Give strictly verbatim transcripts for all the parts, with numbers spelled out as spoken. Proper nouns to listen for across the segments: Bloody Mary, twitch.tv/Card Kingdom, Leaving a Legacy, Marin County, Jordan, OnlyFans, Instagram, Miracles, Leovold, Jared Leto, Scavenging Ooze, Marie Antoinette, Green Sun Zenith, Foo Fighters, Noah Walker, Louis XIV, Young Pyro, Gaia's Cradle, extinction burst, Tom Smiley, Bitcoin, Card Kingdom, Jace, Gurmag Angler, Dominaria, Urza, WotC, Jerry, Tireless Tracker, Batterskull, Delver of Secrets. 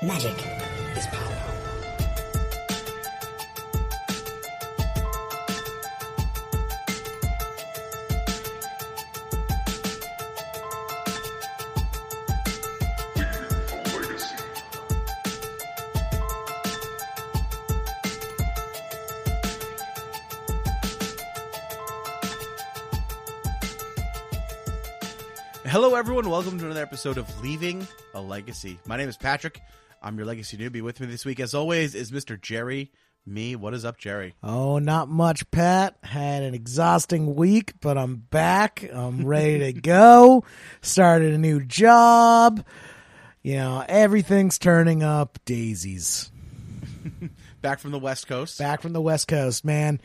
Magic is power. Hello, everyone. Welcome to another episode of Leaving a Legacy. My name is Patrick. I'm your legacy newbie. With me this week, as always, is Mister Jerry. Me. What is up, Jerry? Oh, not much, Pat. Had an exhausting week, but I'm back. I'm ready to go. Started a new job. You know, everything's turning up daisies. Back from the West Coast. Back from the West Coast, man.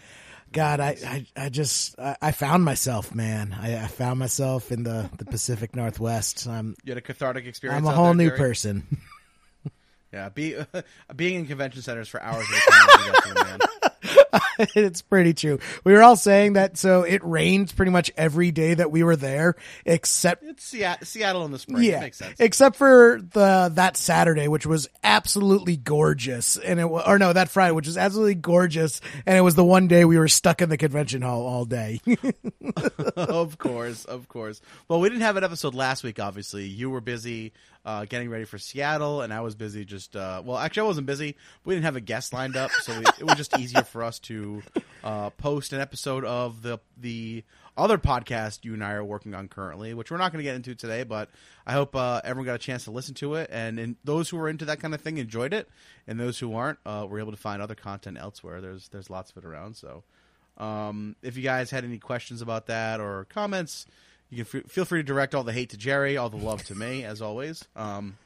God, I, I, I just, I, I found myself, man. I, I found myself in the, the Pacific Northwest. I'm, you had a cathartic experience. I'm a whole there, new Jerry? person. Yeah, be, uh, being in convention centers for hours at a time. It's pretty true. We were all saying that, so it rained pretty much every day that we were there, except it's Seattle in the spring. Yeah, it makes sense. Except for the that Saturday, which was absolutely gorgeous, and it or no, that Friday, which was absolutely gorgeous, and it was the one day we were stuck in the convention hall all day. Of course, of course. Well, we didn't have an episode last week. Obviously, you were busy. Uh, getting ready for Seattle, and I was busy just uh, – well, actually, I wasn't busy. We didn't have a guest lined up, so we, it was just easier for us to uh, post an episode of the the other podcast you and I are working on currently, which we're not going to get into today, but I hope uh, everyone got a chance to listen to it. And, and those who were into that kind of thing enjoyed it, and those who aren't uh, were able to find other content elsewhere. There's, there's lots of it around. So um, if you guys had any questions about that or comments – you can f- feel free to direct all the hate to Jerry, all the love to me, as always. Um,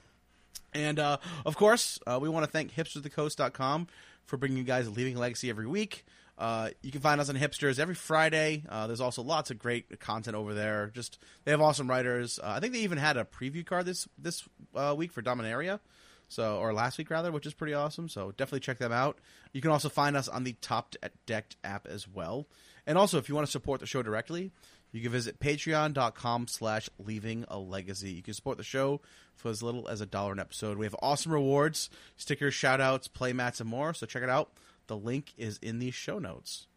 and, uh, of course, uh, we want to thank hipsters of the coast dot com for bringing you guys Leaving a Legacy every week. Uh, you can find us on Hipsters every Friday. Uh, there's also lots of great content over there. Just they have awesome writers. Uh, I think they even had a preview card this, this uh, week for Dominaria. So, or last week rather, which is pretty awesome. So definitely check them out. You can also find us on the Top Decked app as well. And also, if you want to support the show directly, you can visit patreon.com slash leaving a legacy. You can support the show for as little as a dollar an episode. We have awesome rewards, stickers, shout outs, play mats, and more. So check it out. The link is in the show notes.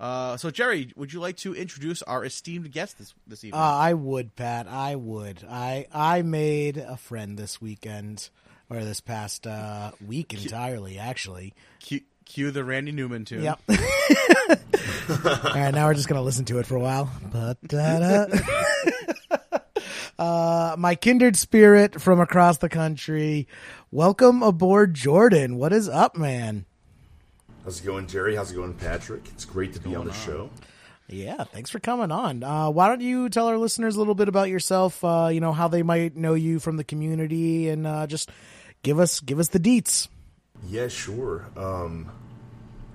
Uh, so, Jerry, would you like to introduce our esteemed guest this, this evening? Uh, I would, Pat. I would. I I made a friend this weekend. Or this past uh, week entirely, actually. Cue, cue the Randy Newman tune. Yep. All right, now we're just going to listen to it for a while. uh, my kindred spirit from across the country, welcome aboard, Jordan. What is up, man? How's it going, Jerry? How's it going, Patrick? It's great to be on the show. Yeah, thanks for coming on. Uh, why don't you tell our listeners a little bit about yourself, uh, you know, how they might know you from the community, and uh, just give us give us the deets. Yeah, sure. Um,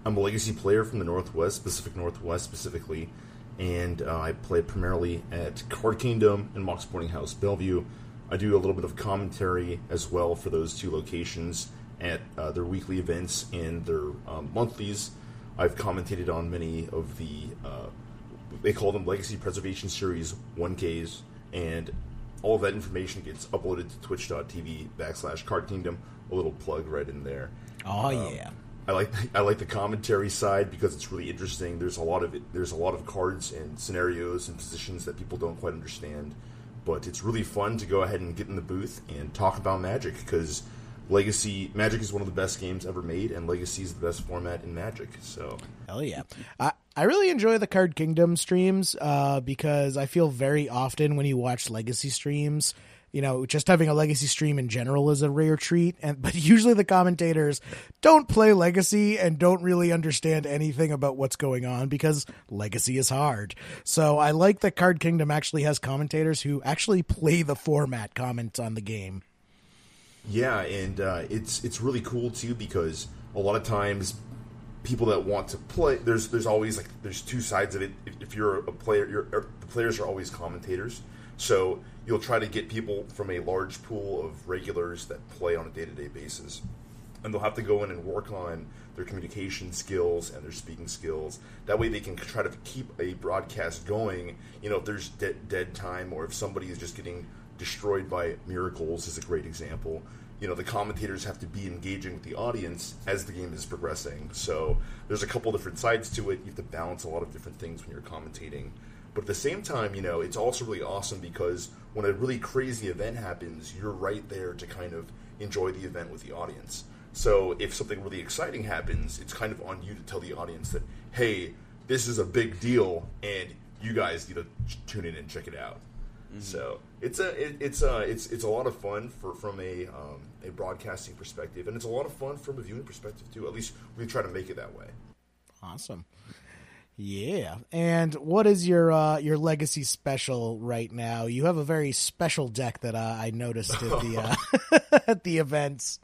I'm a legacy player from the Northwest, Pacific Northwest specifically, and uh, I play primarily at Card Kingdom and Mox Boarding House Bellevue. I do a little bit of commentary as well for those two locations at uh, their weekly events and their um, monthlies. I've commentated on many of the, uh, they call them Legacy Preservation Series one Ks, and all of that information gets uploaded to twitch.tv backslash Card Kingdom, a little plug right in there. Oh, um, yeah. I like I like the commentary side because it's really interesting. There's a lot of it, there's a lot of cards and scenarios and positions that people don't quite understand, but it's really fun to go ahead and get in the booth and talk about Magic, because Legacy Magic is one of the best games ever made, and Legacy is the best format in Magic. So, hell yeah, I I really enjoy the Card Kingdom streams uh, because I feel very often when you watch Legacy streams, you know, just having a Legacy stream in general is a rare treat. And but usually the commentators don't play Legacy and don't really understand anything about what's going on because Legacy is hard. So I like that Card Kingdom actually has commentators who actually play the format, comment on the game. Yeah, and uh, it's it's really cool too, because a lot of times people that want to play, there's there's always like there's two sides of it. If, if you're a player, you're, the players are always commentators, so you'll try to get people from a large pool of regulars that play on a day-to-day basis, and they'll have to go in and work on their communication skills and their speaking skills. That way, they can try to keep a broadcast going. You know, if there's de- dead time, or if somebody is just getting destroyed by Miracles is a great example. you know, the commentators have to be engaging with the audience as the game is progressing. So there's a couple different sides to it. You have to balance a lot of different things when you're commentating. But at the same time, you know, it's also really awesome because when a really crazy event happens, you're right there to kind of enjoy the event with the audience. So if something really exciting happens, it's kind of on you to tell the audience that, hey, this is a big deal, and you guys need to tune in and check it out. Mm-hmm. So it's a it, it's a it's it's a lot of fun for from a um, a broadcasting perspective, and it's a lot of fun from a viewing perspective too. At least we try to make it that way. Awesome. Yeah, and what is your uh, your legacy special right now? You have a very special deck that uh, I noticed at the uh, at the events.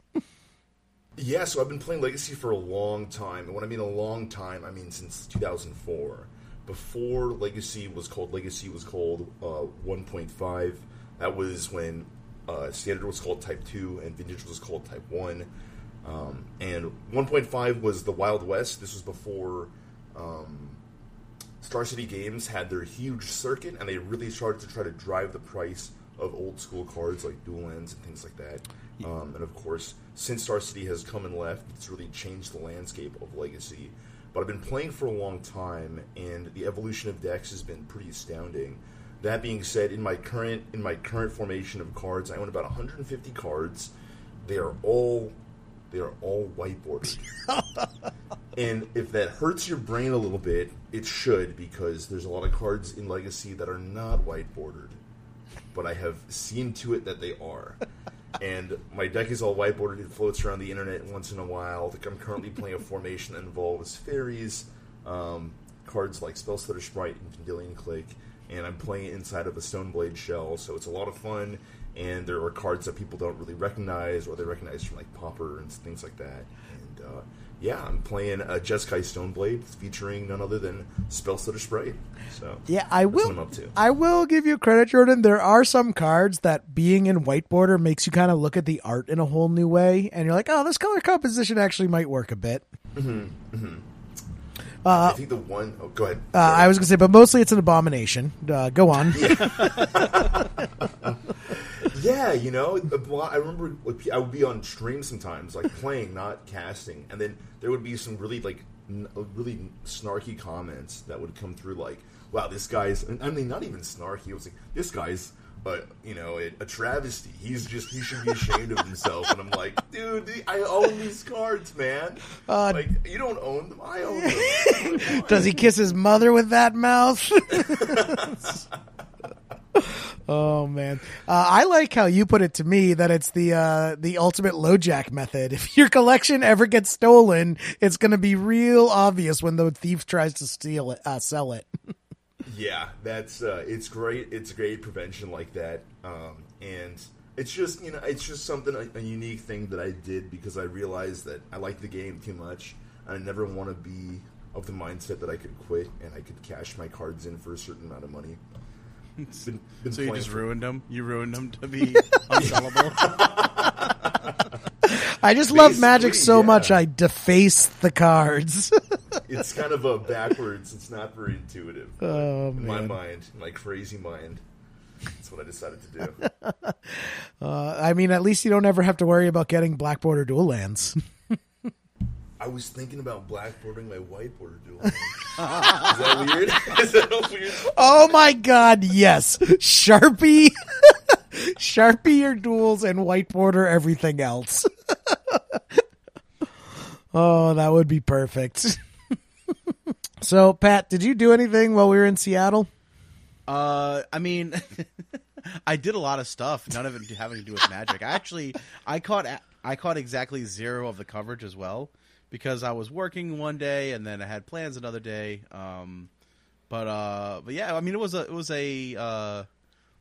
Yeah, so I've been playing Legacy for a long time, and when I mean a long time, I mean since two thousand four. Before Legacy was called Legacy was called uh, one point five. That was when uh, Standard was called Type two, and Vintage was called Type one. Um, and one point five was the Wild West. This was before. Um, Star City Games had their huge circuit, and they really started to try to drive the price of old school cards like Dual Lands and things like that. Yeah. Um, and of course, since Star City has come and left, it's really changed the landscape of Legacy. But I've been playing for a long time, and the evolution of decks has been pretty astounding. That being said, in my current in my current formation of cards, I own about one hundred fifty cards. They are all they are all whiteboarded. And if that hurts your brain a little bit, it should, because there's a lot of cards in Legacy that are not white-bordered. But I have seen to it that they are. And my deck is all white-bordered. It floats around the internet once in a while. I'm currently playing a formation that involves fairies, um, cards like Spellstutter Sprite and Vendilion Click, and I'm playing it inside of a Stoneblade shell, so it's a lot of fun. And there are cards that people don't really recognize, or they recognize from, like, Pauper and things like that. And, uh... yeah, I'm playing a Jeskai Stoneblade featuring none other than Spellstutter Sprite. So yeah, I that's will. What I'm up to. I will give you credit, Jordan. There are some cards that being in white border makes you kind of look at the art in a whole new way, and you're like, "Oh, this color composition actually might work a bit." Mm-hmm, mm-hmm. Uh, I think the one. Oh, go ahead. Uh, go ahead. I was going to say, but mostly it's an abomination. Uh, go on. Yeah. Yeah, you know, I remember I would be on stream sometimes, like, playing, not casting, and then there would be some really, like, n- really snarky comments that would come through, like, wow, this guy's, I mean, not even snarky, it was like, this guy's, uh, you know, a, a travesty, he's just, he should be ashamed of himself, and I'm like, dude, I own these cards, man, uh, like, you don't own them, I own them. Like, does he kiss his mother with that mouth? Oh man, uh, I like how you put it to me that it's the uh, the ultimate LoJack method. If your collection ever gets stolen, it's going to be real obvious when the thief tries to steal it, uh, sell it. Yeah, that's uh, it's great. It's great prevention like that, um, and it's just you know it's just something a, a unique thing that I did because I realized that I liked the game too much. I never want to be of the mindset that I could quit and I could cash my cards in for a certain amount of money. Been, been so you just ruined them? You ruined them to be unsellable? I just Basically, love Magic so yeah. much I deface the cards. It's kind of a backwards. It's not very intuitive. Oh, in man. my mind, in my crazy mind, that's what I decided to do. Uh, I mean, at least you don't ever have to worry about getting black border dual lands. I was thinking about blackboarding my whiteboard duel. Is that weird? Is that weird? Oh my god, yes. Sharpie, Sharpie your duels and whiteboarder everything else. Oh, that would be perfect. So, Pat, did you do anything while we were in Seattle? Uh, I mean, I did a lot of stuff. None of it having to do with Magic. I actually, I caught, I caught exactly zero of the coverage as well. Because I was working one day and then I had plans another day, um, but uh, but yeah, I mean it was a it was a uh,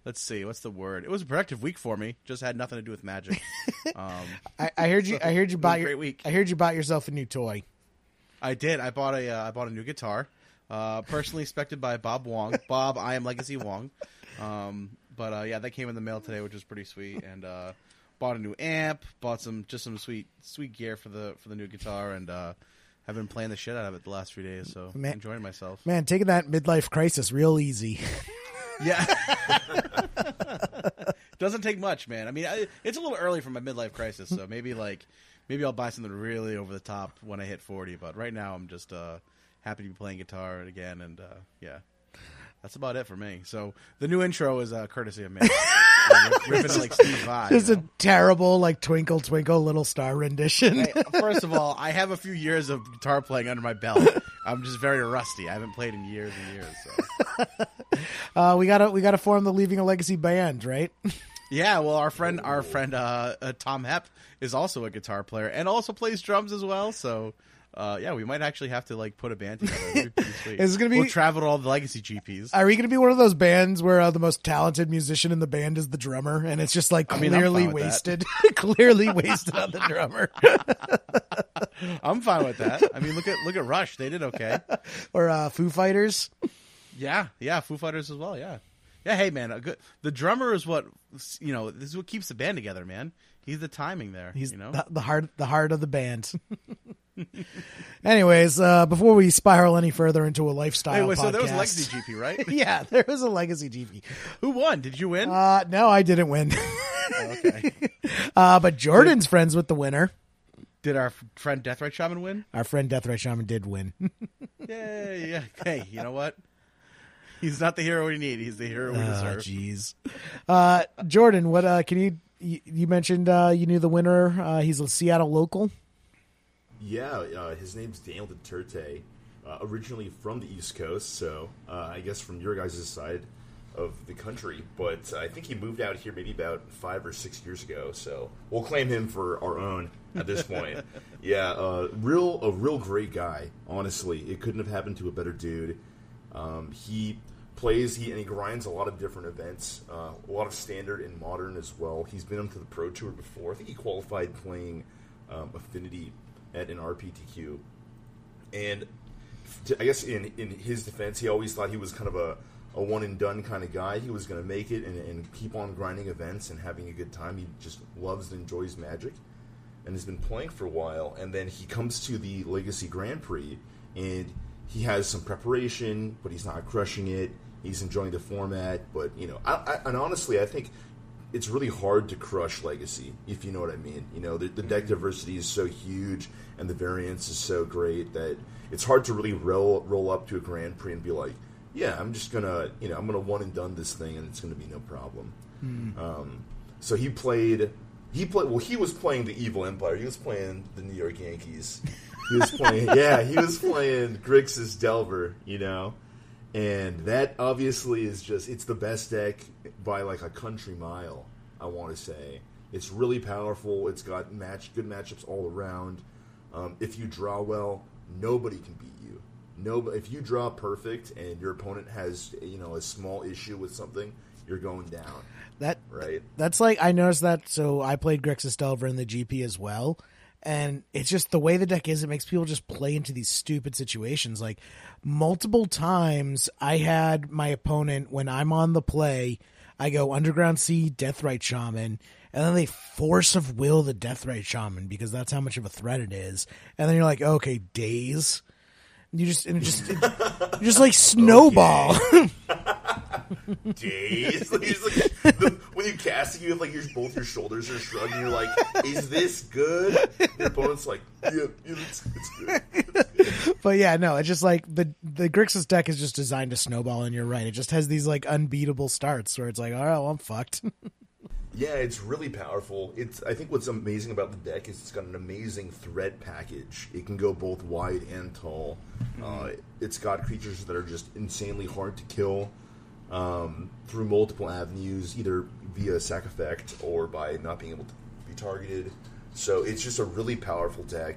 let's see, what's the word? It was a productive week for me. Just had nothing to do with Magic. Um, I, I heard you. So I heard you bought your. Week. I heard you bought yourself a new toy. I did. I bought a uh, I bought a new guitar, uh, personally inspected by Bob Wong. Bob, I am Legacy Wong. Um, but uh, yeah, that came in the mail today, which was pretty sweet. And. Uh, Bought a new amp, bought some just some sweet sweet gear for the for the new guitar, and uh, have been playing the shit out of it the last few days. So man, enjoying myself. Man, taking that midlife crisis real easy. Yeah, Doesn't take much, man. I mean, I, it's a little early for my midlife crisis, so maybe like maybe I'll buy something really over the top when I hit forty. But right now, I'm just uh, happy to be playing guitar again, and uh, yeah. That's about it for me. So the new intro is uh, courtesy of me. It's like a know? terrible, like Twinkle Twinkle Little Star rendition. Hey, first of all, I have a few years of guitar playing under my belt. I'm just very rusty. I haven't played in years and years. So. uh, we gotta we gotta form the Leaving a Legacy band, right? Yeah, well, our friend our friend uh, uh, Tom Hepp is also a guitar player and also plays drums as well. So. Uh, yeah, we might actually have to like put a band together. It's gonna be. We'll travel to all the Legacy G Ps. Are we gonna be one of those bands where uh, the most talented musician in the band is the drummer, and it's just like I mean, clearly wasted, clearly wasted on the drummer? I'm fine with that. I mean, look at look at Rush; they did okay. Or uh, Foo Fighters. Yeah, yeah, Foo Fighters as well. Yeah, yeah. Hey, man, a good. The drummer is what you know. This is what keeps the band together, man. He's the timing there. He's you know the, the heart, the heart of the band. Anyways, uh, before we spiral any further into a lifestyle anyway, podcast. So there was a Legacy G P, right? Yeah, there was a Legacy G P. Who won? Did you win? Uh, no, I didn't win. Oh, okay. Uh, but Jordan's did, friends with the winner. Did our friend Deathrite Shaman win? Our friend Deathrite Shaman did win. Yeah, yeah. Hey, you know what? He's not the hero we need. He's the hero we deserve. Oh, jeez. Uh, Jordan, what uh, can you, you, you mentioned uh, you knew the winner. Uh, he's a Seattle local. Yeah, uh, his name's Daniel Duterte, uh, originally from the East Coast, so uh, I guess from your guys' side of the country. But I think he moved out here maybe about five or six years ago, so we'll claim him for our own at this point. Yeah, uh, real a real great guy, honestly. It couldn't have happened to a better dude. Um, he plays he and he grinds a lot of different events, uh, a lot of standard and modern as well. He's been up to the Pro Tour before. I think he qualified playing um, Affinity at an R P T Q, and I guess in, in his defense, he always thought he was kind of a, a one-and-done kind of guy. He was going to make it and, and keep on grinding events and having a good time. He just loves and enjoys Magic, and has been playing for a while, and then he comes to the Legacy Grand Prix, and he has some preparation, but he's not crushing it. He's enjoying the format, but, you know, I, I, and honestly, I think it's really hard to crush Legacy, if you know what I mean. You know, the, the deck diversity is so huge and the variance is so great that it's hard to really roll roll up to a Grand Prix and be like, yeah, I'm just going to, you know, I'm going to one and done this thing and it's going to be no problem. Mm. Um, so he played, he played, well, he was playing the Evil Empire. He was playing the New York Yankees. He was playing, yeah, he was playing Grixis Delver, you know. And that obviously is just, it's the best deck by like a country mile, I want to say. It's really powerful. It's got match good matchups all around. Um, if you draw well, nobody can beat you. No, if you draw perfect and your opponent has, you know, a small issue with something, you're going down. That right. That's like, I noticed that. So I played Grixis Delver in the G P as well. And it's just the way the deck is, it makes people just play into these stupid situations. Like, multiple times I had my opponent, when I'm on the play, I go Underground Sea, Deathrite Shaman, and then they force of will the Deathrite Shaman because that's how much of a threat it is. And then you're like, okay, Daze. You just, and it just, it, you just like snowball. Okay. Days. Like, like, the, when you cast it, you have like your, both your shoulders are shrugged, and you're like, "Is this good?" Your opponent's like, "Yeah, yeah it's, it's, good. it's good." But yeah, no, it's just like the the Grixis deck is just designed to snowball, and you're right, it just has these like unbeatable starts where it's like, "All right, well, I'm fucked." Yeah, it's really powerful. It's I think what's amazing about the deck is it's got an amazing threat package. It can go both wide and tall. Uh, it's got creatures that are just insanely hard to kill. Um, through multiple avenues, either via sac effect or by not being able to be targeted. So it's just a really powerful deck.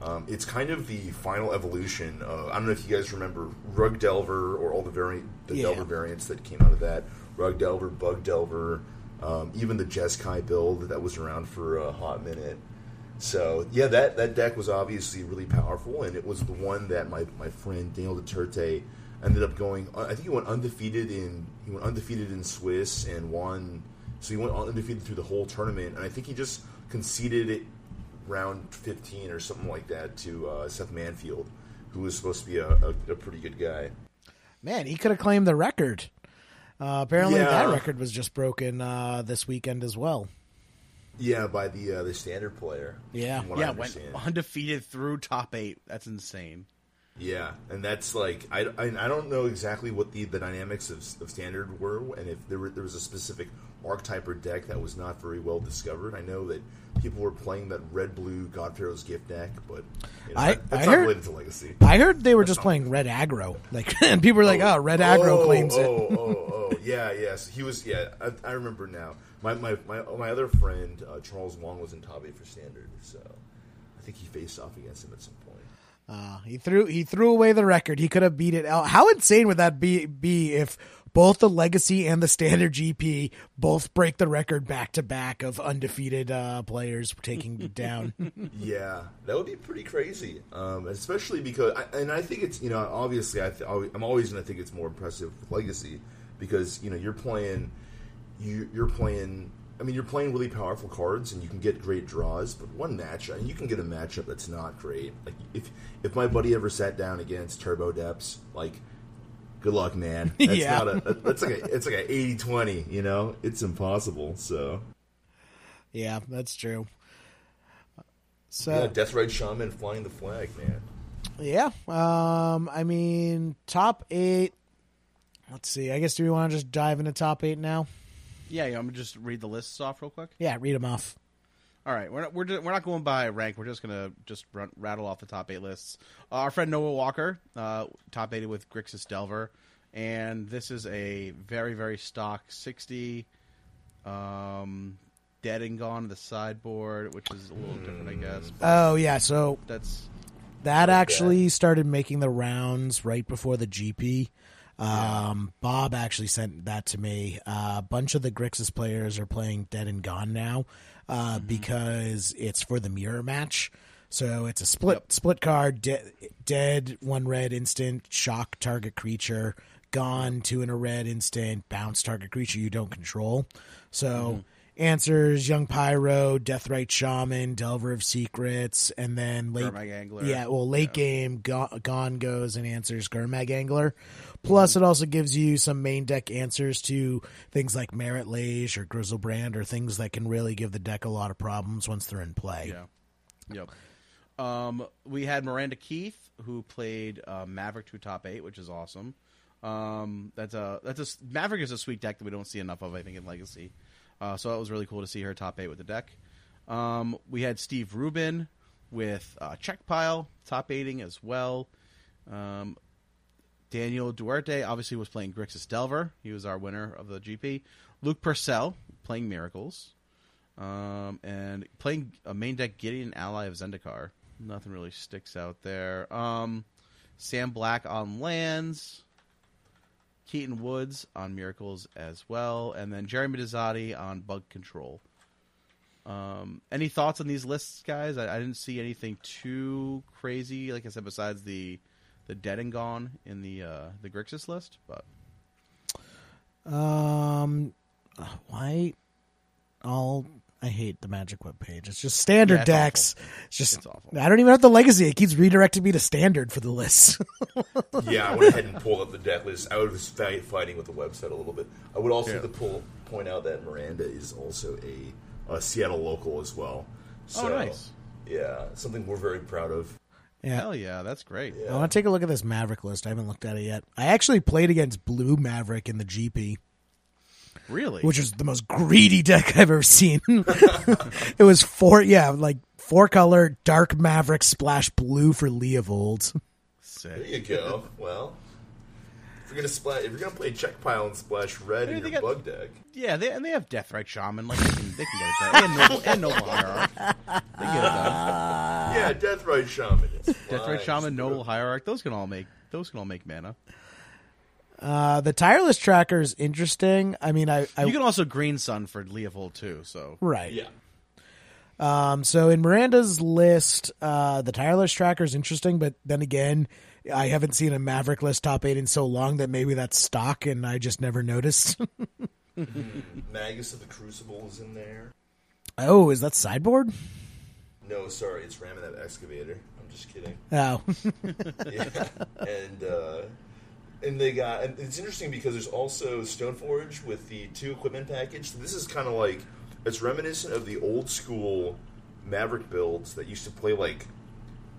Um, it's kind of the final evolution of, I don't know if you guys remember Rug Delver or all the vari- the yeah. Delver variants that came out of that. Rug Delver, Bug Delver, um, even the Jeskai build that was around for a hot minute. So, yeah, that, that deck was obviously really powerful, and it was the one that my, my friend Daniel Duterte ended up going. I think he went undefeated in he went undefeated in Swiss and won. So he went undefeated through the whole tournament, and I think he just conceded it round fifteen or something like that to uh, Seth Manfield, who was supposed to be a, a, a pretty good guy. Man, he could have claimed the record. Uh, apparently yeah. that record was just broken uh, this weekend as well. Yeah, by the uh, the standard player. Yeah, yeah, went undefeated through top eight. That's insane. Yeah, and that's like I, I, I don't know exactly what the, the dynamics of, of standard were, and if there were, there was a specific archetype or deck that was not very well discovered. I know that people were playing that red blue God Pharaoh's Gift deck, but you know, I, that's I not heard, related to Legacy. I heard they were that's just playing good. red aggro, like, and people were like, "Oh, oh red aggro oh, claims oh, it." Oh, oh, oh, yeah, yes, yeah. So he was. Yeah, I, I remember now. My my my, my other friend uh, Charles Wong was in top eight for standard, so I think he faced off against him at some point. Uh, he threw he threw away the record. He could have beat it out. How insane would that be, be if both the Legacy and the Standard G P both break the record back to back of undefeated uh, players taking down? Yeah, that would be pretty crazy, um, especially because I, and I think it's you know obviously I th- I'm always going to think it's more impressive with Legacy because you know you're playing you, you're playing. I mean, you're playing really powerful cards, and you can get great draws. But one match, I mean, you can get a matchup that's not great. Like if if my buddy ever sat down against Turbo Depths, like, good luck, man. That's yeah, not a, that's like a, it's like a eighty twenty. You know, it's impossible. So, yeah, that's true. So, yeah, Deathrite Shaman flying the flag, man. Yeah, um, I mean, top eight. Let's see. I guess do we want to just dive into top eight now? Yeah, yeah, I'm gonna just read the lists off real quick. Yeah, read them off. All right, we're not, we're just, we're not going by rank. We're just gonna just run, rattle off the top eight lists. Uh, our friend Noah Walker uh, top eighted with Grixis Delver, and this is a very very stock sixty. Um, Dead and Gone to the sideboard, which is a little different, I guess. Oh yeah, so that's that actually bad. started making the rounds right before the G P. Um, Bob actually sent that to me. A uh, bunch of the Grixis players are playing Dead and Gone now uh, mm-hmm. because it's for the mirror match. So it's a split yep. split card, de- dead, one red instant, shock target creature, gone, two and a red instant, bounce target creature you don't control. So mm-hmm. answers, Young Pyro, Deathrite Shaman, Delver of Secrets, and then late Gurmag Angler. Yeah, well, late yeah. game, go- Gone goes and answers Gurmag Angler. Plus, it also gives you some main deck answers to things like Merit Lage or Griselbrand or things that can really give the deck a lot of problems once they're in play. Yeah. Yep. Um, we had Miranda Keith, who played uh, Maverick to top eight, which is awesome. Um, that's a that's a Maverick is a sweet deck that we don't see enough of, I think, in Legacy. Uh, so it was really cool to see her top eight with the deck. Um, we had Steve Rubin with uh, Checkpile top eighting as well. Um, Daniel Duterte obviously was playing Grixis Delver. He was our winner of the G P. Luke Purcell playing Miracles. Um, and playing a main deck Gideon Ally of Zendikar. Nothing really sticks out there. Um, Sam Black on Lands. Keaton Woods on Miracles as well. And then Jerry Medizzati on Bug Control. Um, any thoughts on these lists, guys? I, I didn't see anything too crazy, like I said, besides the... the Dead and Gone in the uh, the Grixis list, but um, why all I hate the Magic webpage. It's just standard yeah, it's decks. Awful. It's just it's awful. I don't even have the Legacy. It keeps redirecting me to standard for the list. Yeah, I went ahead and pulled up the deck list. I was fighting with the website a little bit. I would also yeah. have to pull point out that Miranda is also a, a Seattle local as well. So, oh, nice. Yeah, something we're very proud of. Yeah. Hell yeah, that's great. Yeah. I want to take a look at this Maverick list. I haven't looked at it yet. I actually played against Blue Maverick in the G P. Really? Which is the most greedy deck I've ever seen. It was four, yeah, like four color, dark Maverick, splash blue for Leovold. Sick. There you go. Well, if you're going to splash, if you're going to play Checkpile and splash red I mean, in your got, bug deck. Yeah, they, and they have Deathrite Shaman. Like, they can, they can get it done. And Noble Hierarch. They get it done. Yeah, Deathrite Shaman. Deathrite Shaman, Noble Hierarch. Those can all make. Those can all make mana. Uh, the Tireless Tracker is interesting. I mean, I, I you can also Green Sun for Leovold too. So right, yeah. Um, so in Miranda's list, uh, the Tireless Tracker is interesting, but then again, I haven't seen a Maverick list top eight in so long that maybe that's stock, and I just never noticed. Magus of the Crucible is in there. Oh, is that sideboard? No, sorry, it's Ramunap Excavator. I'm just kidding. Oh. Yeah. And uh, And they got, and it's interesting because there's also Stoneforge with the two equipment package. So this is kind of like, it's reminiscent of the old school Maverick builds that used to play like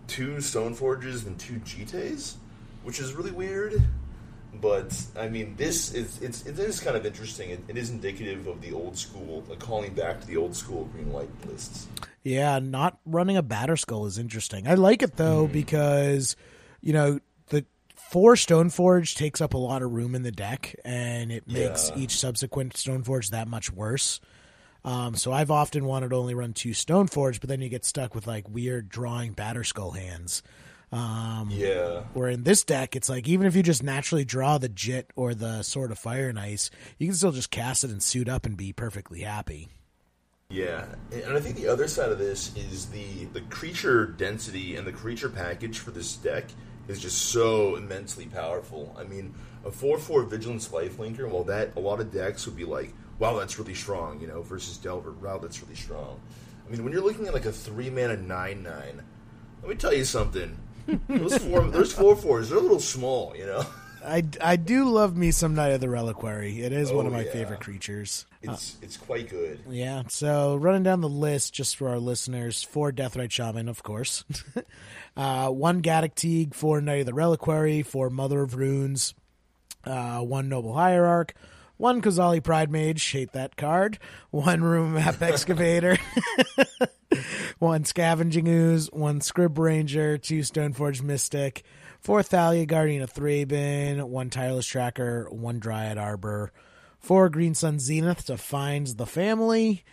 two Stoneforges and two Jittes, which is really weird. But I mean, this is it's it is kind of interesting. It, it is indicative of the old school, like calling back to the old school green light lists. Yeah, not running a Batterskull is interesting. I like it though mm. because you know the four Stoneforge takes up a lot of room in the deck, and it makes yeah. each subsequent Stoneforge that much worse. Um, so I've often wanted to only run two Stoneforge, but then you get stuck with like weird drawing Batterskull hands. Um, yeah. Where in this deck, it's like even if you just naturally draw the Jitte or the Sword of Fire and Ice, you can still just cast it and suit up and be perfectly happy. Yeah, and I think the other side of this is the, the creature density and the creature package for this deck is just so immensely powerful. I mean, a four four Vigilance Lifelinker, well, that a lot of decks would be like, wow, that's really strong, you know, versus Delver, wow, that's really strong. I mean, when you're looking at like a three mana nine nine, let me tell you something. Those four, those four fours, they're a little small, you know. I, I do love me some Knight of the Reliquary. It is oh, one of my yeah. favorite creatures. It's uh, it's quite good. Yeah. So running down the list just for our listeners: four Deathrite Shaman, of course. uh, one Gaddock Teague, four Knight of the Reliquary, four Mother of Runes, uh, one Noble Hierarch, one Kozali Pride Mage. Hate that card. One Ramunap Excavator. One Scavenging Ooze, one Scrib Ranger, two Stoneforge Mystic, four Thalia Guardian of Thraben, one Tireless Tracker, one Dryad Arbor, four Green Sun Zenith to find the family,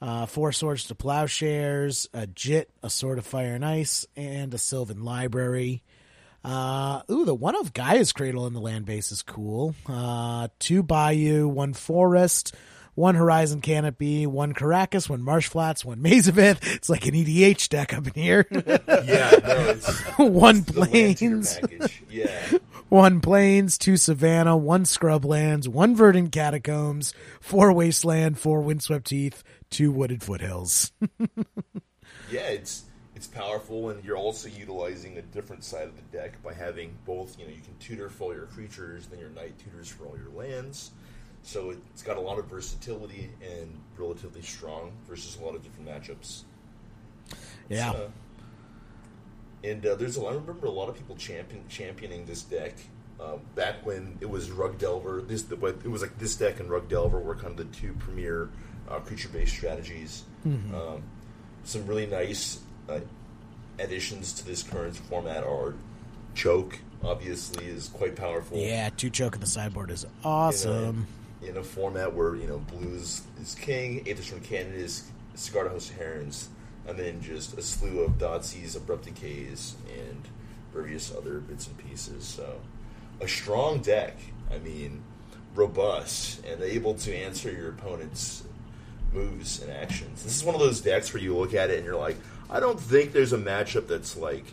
uh, four Swords to Plowshares, a Jitte, a Sword of Fire and Ice, and a Sylvan Library. Uh, ooh, the one of Gaia's Cradle in the land base is cool. Uh, two Bayou, one Forest, one Horizon Canopy, one Karakas, one Marsh Flats, one Maze of It. It's like an E D H deck up in here. yeah, no, it's... one it's Plains. Yeah. One Plains, two Savannah, one Scrublands, one Verdant Catacombs, four Wasteland, four Windswept Heath, two Wooded Foothills. yeah, it's it's powerful, and you're also utilizing a different side of the deck by having both, you know, you can tutor for all your creatures, then your knight tutors for all your lands. So it's got a lot of versatility and relatively strong versus a lot of different matchups. Yeah. Uh, and uh, there's a lot, I remember a lot of people champion, championing this deck uh, back when it was Rug Delver. This the, it was like this deck and Rug Delver were kind of the two premier uh, creature-based strategies. Mm-hmm. Um, some really nice uh, additions to this current format are Choke, obviously, is quite powerful. Yeah, two Choke in the sideboard is awesome. In a format where, you know, blue is, is king, Aethers from Canada is Cigar to Host of Herons, and then just a slew of Dotsies, Abrupt Decays, and various other bits and pieces. So, a strong deck, I mean, robust, and able to answer your opponent's moves and actions. This is one of those decks where you look at it and you're like, I don't think there's a matchup that's like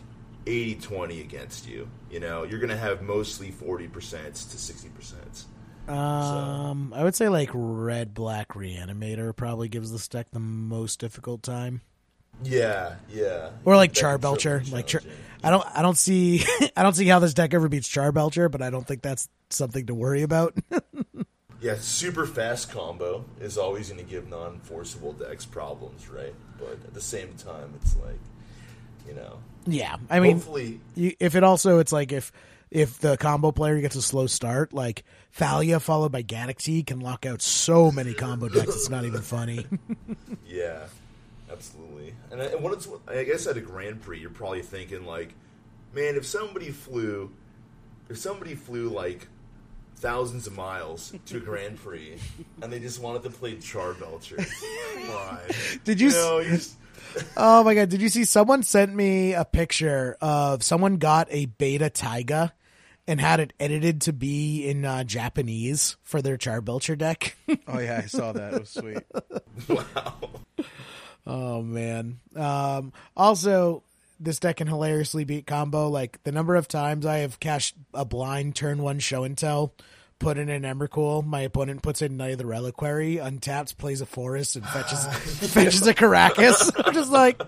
eighty twenty against you. You know, you're going to have mostly forty percent to sixty percent. Um, so. I would say like Red Black Reanimator probably gives this deck the most difficult time. Yeah, yeah. Or like Charbelcher. Like Char- yeah. I don't, I don't see, I don't see how this deck ever beats Charbelcher, but I don't think that's something to worry about. yeah, super fast combo is always going to give non-forceable decks problems, right? But at the same time, it's like, you know. Yeah, I mean, hopefully, you, if it also, it's like if. If the combo player gets a slow start, like Thalia followed by Gaddock Teague can lock out so many combo decks, it's not even funny. yeah, absolutely. And I, when it's, I guess at a Grand Prix, you're probably thinking like, man, if somebody flew, if somebody flew like thousands of miles to a Grand Prix, and they just wanted to play Charbelcher, come on. Did you? you, know, you just, oh my God, did you see someone sent me a picture of someone got a beta taiga and had it edited to be in uh, Japanese for their Charbelcher deck? oh yeah, I saw that. It was sweet. wow. Oh man. Um, also, this deck can hilariously beat combo. Like the number of times I have cashed a blind turn one show and tell, put in an Emrakul, my opponent puts in Knight of the Reliquary, untaps, plays a Forest, and fetches fetches a Karakas. I'm just like,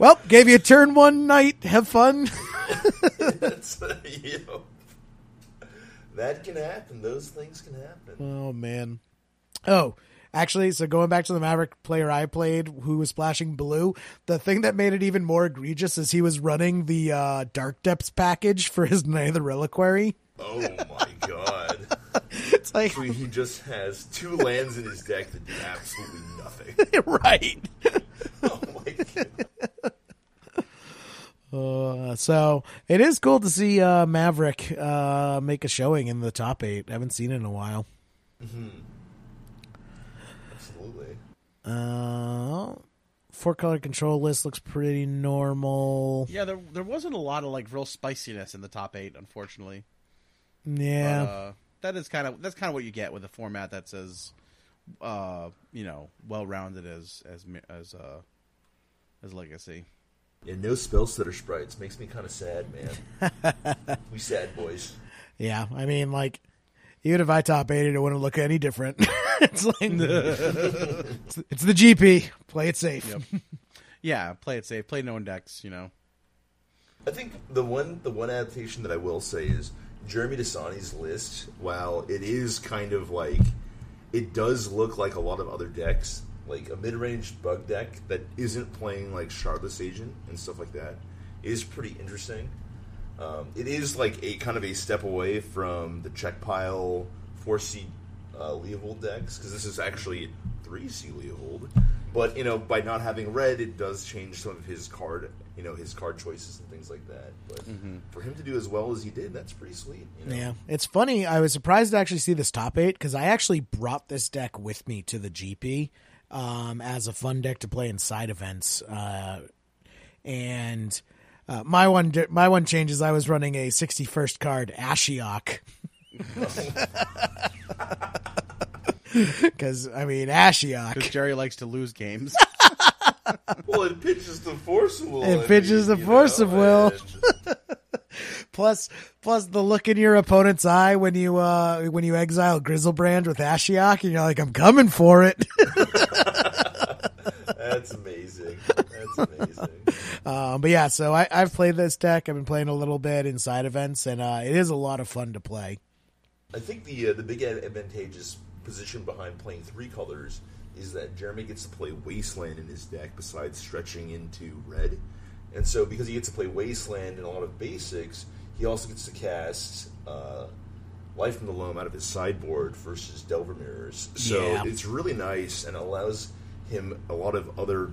well, gave you a turn one night, have fun. That's, you know, That can happen. Those things can happen. Oh, man. Oh, actually, so going back to the Maverick player I played who was splashing blue, the thing that made it even more egregious is he was running the uh, Dark Depths package for his Knight of the Reliquary. Oh, my God. It's like... So he just has two lands in his deck that do absolutely nothing. Right. Oh, my God. Uh, so it is cool to see uh, Maverick uh, make a showing in the top eight. I haven't seen it in a while. Mm-hmm. Absolutely. Uh, four color control list looks pretty normal. Yeah, there there wasn't a lot of like real spiciness in the top eight, unfortunately. Yeah, uh, that is kind of that's kind of what you get with a format that's as uh, you know well rounded as as as uh, as Legacy. Yeah, no Spellstutter Sprites. Makes me kind of sad, man. We sad boys. Yeah, I mean, like, even if I top eighted, it wouldn't look any different. It's like, it's, it's the G P. Play it safe. Yep. Yeah, play it safe. Play known decks, you know. I think the one the one adaptation that I will say is Jeremy Dasani's list, while it is kind of like, it does look like a lot of other decks, like a mid-range bug deck that isn't playing like Shardless Agent and stuff like that is pretty interesting. Um, it is like a kind of a step away from the Checkpile four C uh, Leovold decks, because this is actually three C Leovold. But you know, by not having red, it does change some of his card, you know, his card choices and things like that. But mm-hmm. for him to do as well as he did, that's pretty sweet. You know? Yeah, it's funny. I was surprised to actually see this top eight because I actually brought this deck with me to the G P. Um, as a fun deck to play in side events. Uh, and uh, my one my one change is I was running a sixty-first card Ashiok. Because, I mean, Ashiok. Because Jerry likes to lose games. Well, it pitches the Force of Will. It I pitches mean, the Force know, of Will. Plus, plus the look in your opponent's eye when you uh, when you exile Griselbrand with Ashiok, and you're like, I'm coming for it. That's amazing. That's amazing. Um, but yeah, so I, I've played this deck. I've been playing a little bit in side events, and uh, it is a lot of fun to play. I think the uh, the big advantageous position behind playing three colors is that Jeremy gets to play Wasteland in his deck besides stretching into red. And so because he gets to play Wasteland and a lot of basics, he also gets to cast uh, Life from the Loam out of his sideboard versus Delver Mirrors. So yeah. It's really nice and allows him a lot of other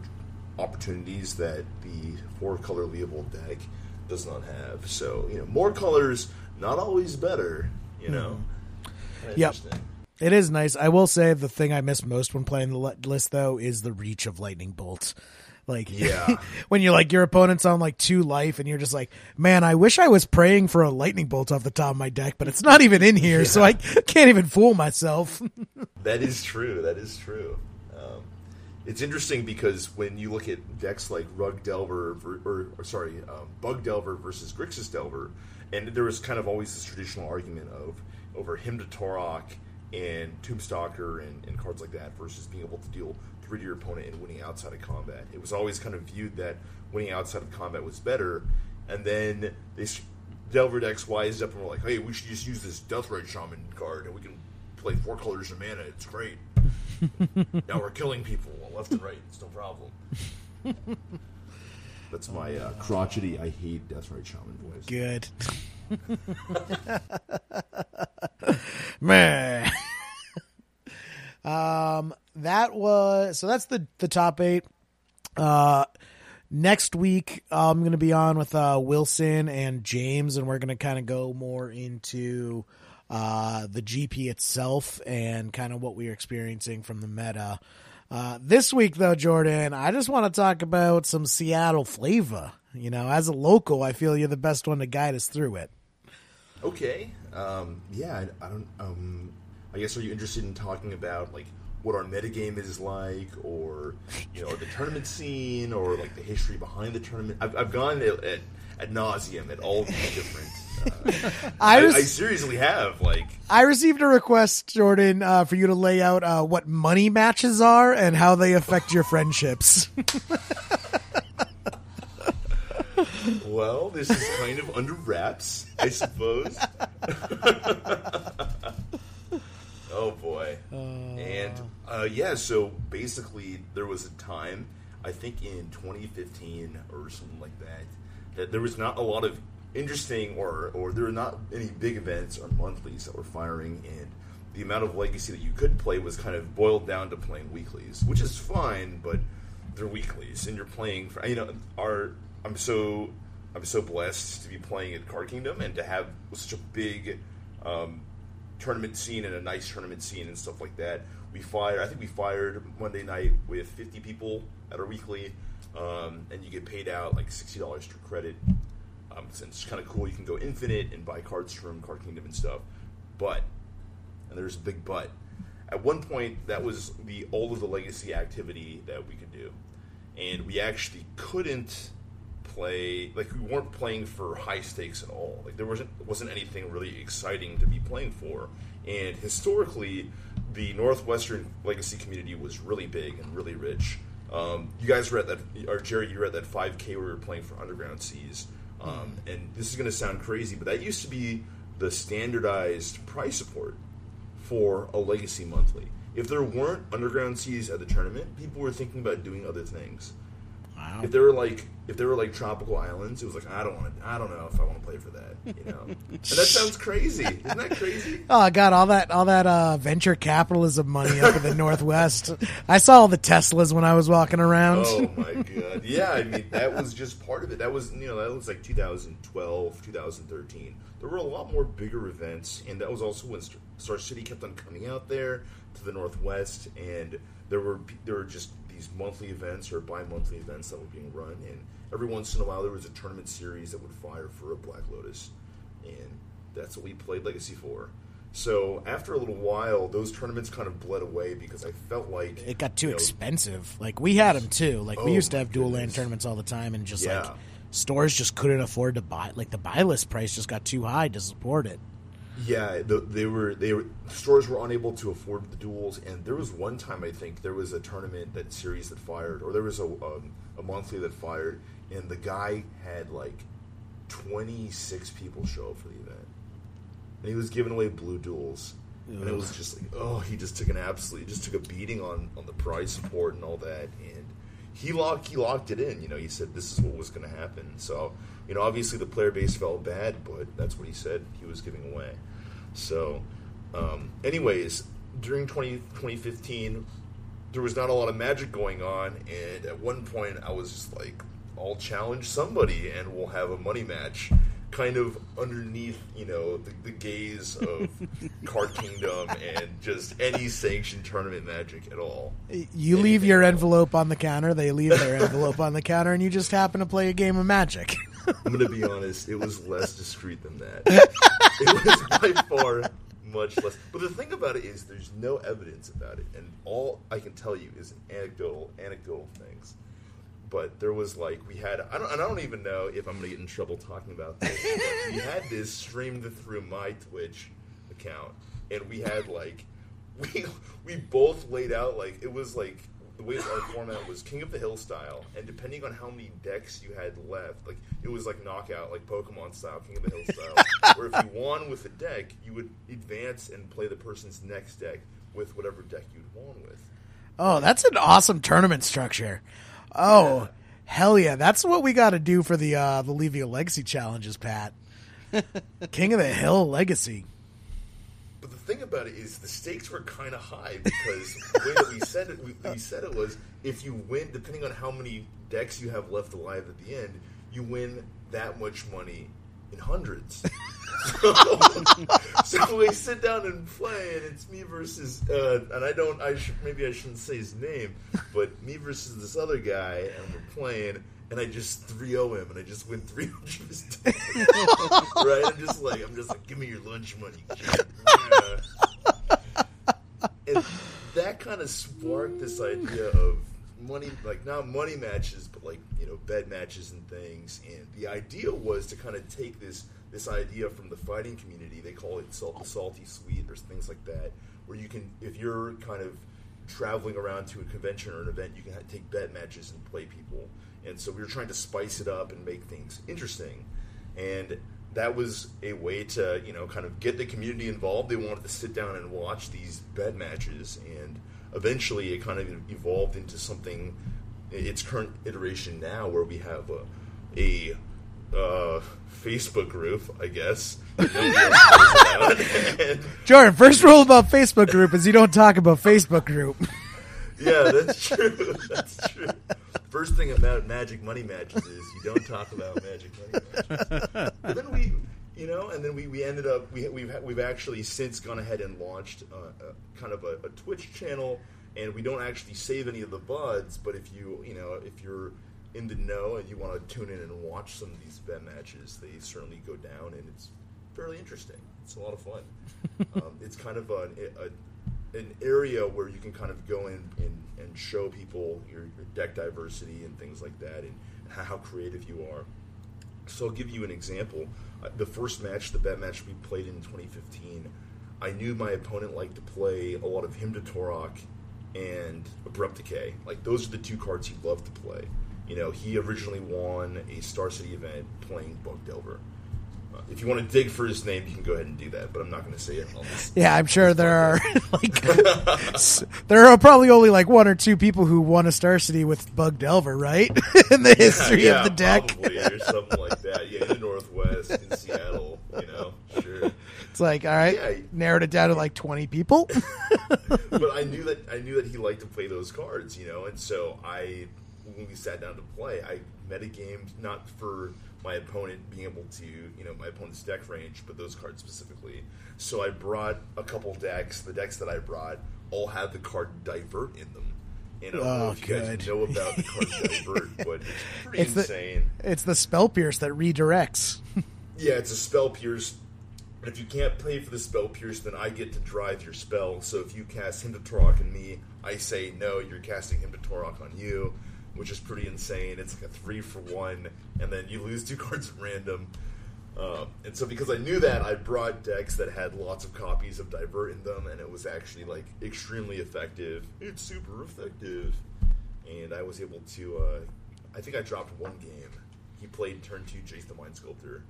opportunities that the four-color Leovold deck does not have. So, you know, more colors, not always better, you know. Mm. Yep. It is nice. I will say the thing I miss most when playing the list, though, is the reach of Lightning Bolt. Like, yeah. When you're like, your opponent's on like two life and you're just like, man, I wish I was praying for a lightning bolt off the top of my deck, but it's not even in here. Yeah. So I can't even fool myself. That is true. That is true. Um, it's interesting because when you look at decks like Rug Delver or, or, or sorry, um, Bug Delver versus Grixis Delver, and there was kind of always this traditional argument of over him to Torok and Tombstalker and, and cards like that versus being able to deal to your opponent and winning outside of combat. It was always kind of viewed that winning outside of combat was better, and then they Delver decks wised up and were like, hey, we should just use this Deathrite Shaman card and we can play four colors of mana, it's great. Now we're killing people left and right, it's no problem. That's my uh, crotchety I hate Deathrite Shaman voice. Good. Man. Um, that was, so that's the, the top eight. Uh, next week, I'm going to be on with, uh, Wilson and James, and we're going to kind of go more into, uh, the G P itself and kind of what we are experiencing from the meta. Uh, this week though, Jordan, I just want to talk about some Seattle flavor. You know, as a local, I feel you're the best one to guide us through it. Okay. Um, yeah, I, I don't, um, I guess, are you interested in talking about, like, what our metagame is like, or, you know, the tournament scene, or, like, the history behind the tournament? I've, I've gone at, at, at nauseum at all these different... Uh, I, was, I, I seriously have, like... I received a request, Jordan, uh, for you to lay out uh, what money matches are and how they affect your friendships. Well, this is kind of under wraps, I suppose. Oh boy. Uh... And uh, yeah, so basically there was a time, I think in twenty fifteen or something like that, that there was not a lot of interesting or or there were not any big events or monthlies that were firing, and the amount of Legacy that you could play was kind of boiled down to playing weeklies, which is fine, but they're weeklies, and you're playing for, you know, our, I'm so I'm so blessed to be playing at Card Kingdom and to have such a big um, tournament scene and a nice tournament scene and stuff like that. We fired, I think we fired Monday night with fifty people at our weekly, um, and you get paid out like sixty dollars for credit. Um, so it's kind of cool. You can go infinite and buy cards from Card Kingdom and stuff. But, and there's a big but, at one point that was the all of the Legacy activity that we could do. And we actually couldn't play, like we weren't playing for high stakes at all. Like there wasn't wasn't anything really exciting to be playing for. And historically, the Northwestern Legacy community was really big and really rich. Um, you guys were at that, or Jerry, you were at that five K where we were playing for Underground Seas. Um, and this is going to sound crazy, but that used to be the standardized price support for a Legacy monthly. If there weren't Underground Seas at the tournament, people were thinking about doing other things. Wow. If there were like, if there were like tropical islands, it was like, I don't want to, I don't know if I want to play for that, you know. And that sounds crazy, isn't that crazy? Oh God, all that, all that uh, venture capitalism money up in the Northwest. I saw all the Teslas when I was walking around. Oh my God, yeah. I mean, that was just part of it. That was, you know, that was like two thousand twelve, two thousand thirteen. There were a lot more bigger events, and that was also when Star City kept on coming out there to the Northwest, and there were there were just these monthly events or bi-monthly events that were being run, and every once in a while there was a tournament series that would fire for a Black Lotus, and that's what we played Legacy for. So after a little while, those tournaments kind of bled away because I felt like it got too you know, expensive. Like we had them too. Like oh we used to have dual goodness. land tournaments all the time, and just yeah. like stores just couldn't afford to buy. Like the buy list price just got too high to support it. Yeah, they were. They were, stores were unable to afford the duels, and there was one time I think there was a tournament that series that fired, or there was a um, a monthly that fired, and the guy had like twenty-six people show up for the event, and he was giving away blue duels, and it was just like, oh, he just took an absolute, just took a beating on, on the prize support and all that, and he locked he locked it in. You know, he said this is what was going to happen. So, you know, obviously the player base felt bad, but that's what he said he was giving away. So, um, anyways, during twenty fifteen, there was not a lot of Magic going on, and at one point I was just like, I'll challenge somebody and we'll have a money match, kind of underneath, you know, the, the gaze of Card Kingdom and just any sanctioned tournament Magic at all. You Anything leave your envelope on the counter, they leave their envelope on the counter, and you just happen to play a game of Magic. I'm going to be honest, it was less discreet than that. It was by far much less. But the thing about it is there's no evidence about it, and all I can tell you is anecdotal, anecdotal things. But there was like, we had, I don't, and I don't even know if I'm going to get in trouble talking about this, but we had this streamed through my Twitch account, and we had like, we we both laid out, like, it was like, the way our format was King of the Hill style, and depending on how many decks you had left, like it was like knockout, like Pokemon style, King of the Hill style, where if you won with a deck, you would advance and play the person's next deck with whatever deck you'd won with. Oh, that's an awesome tournament structure. Oh, yeah. Hell yeah. That's what we got to do for the uh, the Leaving a Legacy challenges, Pat. King of the Hill Legacy. But the thing about it is the stakes were kind of high because the way that we said it, we, we said it was if you win, depending on how many decks you have left alive at the end, you win that much money in hundreds. so, so we sit down and play, and it's me versus, uh, and I don't, I sh- maybe I shouldn't say his name, but me versus this other guy, and we're playing, and I just three oh him, and I just win three hundred of his time. Right? I'm just like, I'm just like, give me your lunch money. Yeah. And that kind of sparked this idea of money, like not money matches, but like, you know, bed matches and things. And the idea was to kind of take this this idea from the fighting community, they call it salt, salty sweet or things like that, where you can, if you're kind of traveling around to a convention or an event, you can take bet matches and play people. And so we were trying to spice it up and make things interesting. And that was a way to, you know, kind of get the community involved. They wanted to sit down and watch these bet matches, and eventually it kind of evolved into something, its current iteration now, where we have a, a uh, Facebook group, I guess. Jordan, first rule about Facebook group is you don't talk about Facebook group. Yeah, that's true. That's true. First thing about Magic Money Matches is you don't talk about Magic Money Matches. But then we, you know, and then we, we ended up, we, we've we've actually since gone ahead and launched uh, a, kind of a, a Twitch channel, and we don't actually save any of the buds, but if you, you know, if you're in the know and you want to tune in and watch some of these bet matches, they certainly go down, and it's fairly interesting. It's a lot of fun. um, it's kind of a... a an area where you can kind of go in and, and show people your, your deck diversity and things like that, and how creative you are. So I'll give you an example. Uh, the first match, the bet match we played in twenty fifteen, I knew my opponent liked to play a lot of Hymn to Torok and Abrupt Decay. Like, those are the two cards he loved to play. You know, he originally won a Star City event playing Bug Delver. If you want to dig for his name, you can go ahead and do that, but I'm not going to say it. This, yeah, I'm sure there are like there are probably only like one or two people who won a Star City with Bug Delver, right? In the yeah, history yeah, of the deck, probably, or something like that. Yeah, in the Northwest, in Seattle, you know, sure. It's like, all right, yeah, narrowed it down to like twenty people. But I knew that I knew that he liked to play those cards, you know, and so I, when we sat down to play, I metagamed not for my opponent being able to, you know, my opponent's deck range, but those cards specifically. So I brought a couple decks. The decks that I brought all had the card Divert in them. And I don't oh, know if good. you guys know about the card Divert, but it's pretty it's insane. The, it's the Spell Pierce that redirects. Yeah, it's a Spell Pierce. If you can't pay for the Spell Pierce, then I get to drive your spell. So if you cast Hymn to Torok on me, I say, no, you're casting Hymn to Torok on you, which is pretty insane. It's like a three for one, and then you lose two cards at random. Uh, and so because I knew that, I brought decks that had lots of copies of Divert in them, and it was actually like extremely effective. It's super effective. And I was able to, uh, I think I dropped one game. He played turn two Jace the Mind Sculptor,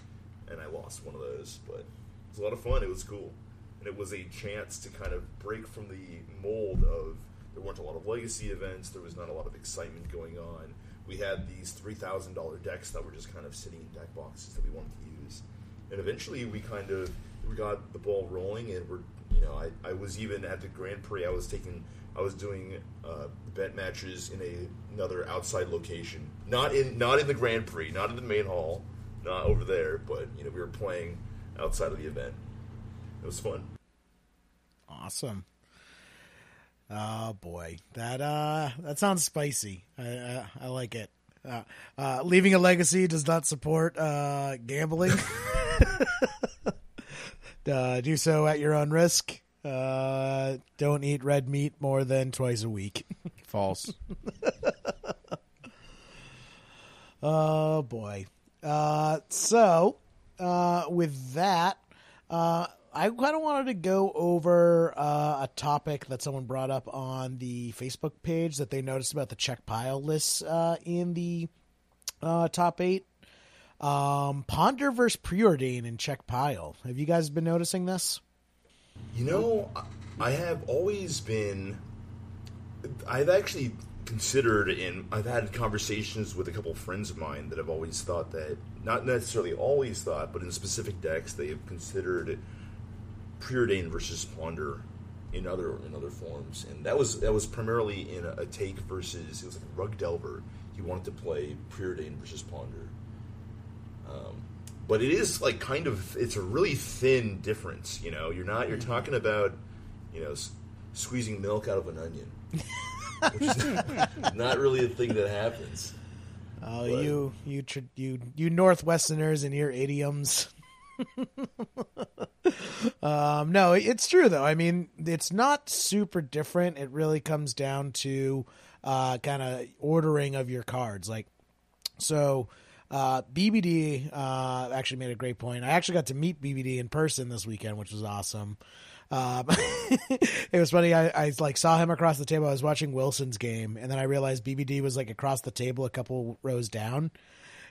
and I lost one of those. But it was a lot of fun. It was cool. And it was a chance to kind of break from the mold of, there weren't a lot of legacy events. There was not a lot of excitement going on. We had these three thousand dollars decks that were just kind of sitting in deck boxes that we wanted to use. And eventually we kind of we got the ball rolling, and we're, you know, I, I was even at the Grand Prix. I was taking, I was doing uh, bet matches in a, another outside location, not in not in the Grand Prix, not in the main hall, not over there, but you know, we were playing outside of the event. It was fun. Awesome. Oh boy, that uh, that sounds spicy. I I, I like it. Uh, uh, Leaving a Legacy does not support uh, gambling. uh, do so at your own risk. Uh, don't eat red meat more than twice a week. False. Oh boy. Uh, so uh, with that, uh. I kind of wanted to go over uh, a topic that someone brought up on the Facebook page that they noticed about the check pile lists uh, in the uh, top eight. Um, Ponder versus Preordain in check pile. Have you guys been noticing this? You know, I have always been. I've actually considered, and I've had conversations with a couple friends of mine that have always thought that, not necessarily always thought, but in specific decks, they have considered Preordain versus Ponder in other in other forms, and that was that was primarily in a, a take versus, it was like Rug Delver. He wanted to play Preordain versus Ponder, um, but it is like kind of it's a really thin difference. You know, you're not you're talking about you know s- squeezing milk out of an onion, which is not, not really a thing that happens. Oh, but, you you tr- you you Northwesterners and your idioms. um, no, it's true though. I mean, it's not super different. It really comes down to uh, kind of ordering of your cards. Like, so uh, B B D uh, actually made a great point. I actually got to meet B B D in person this weekend, which was awesome. Um, it was funny. I, I like saw him across the table. I was watching Wilson's game, and then I realized B B D was like across the table, a couple rows down.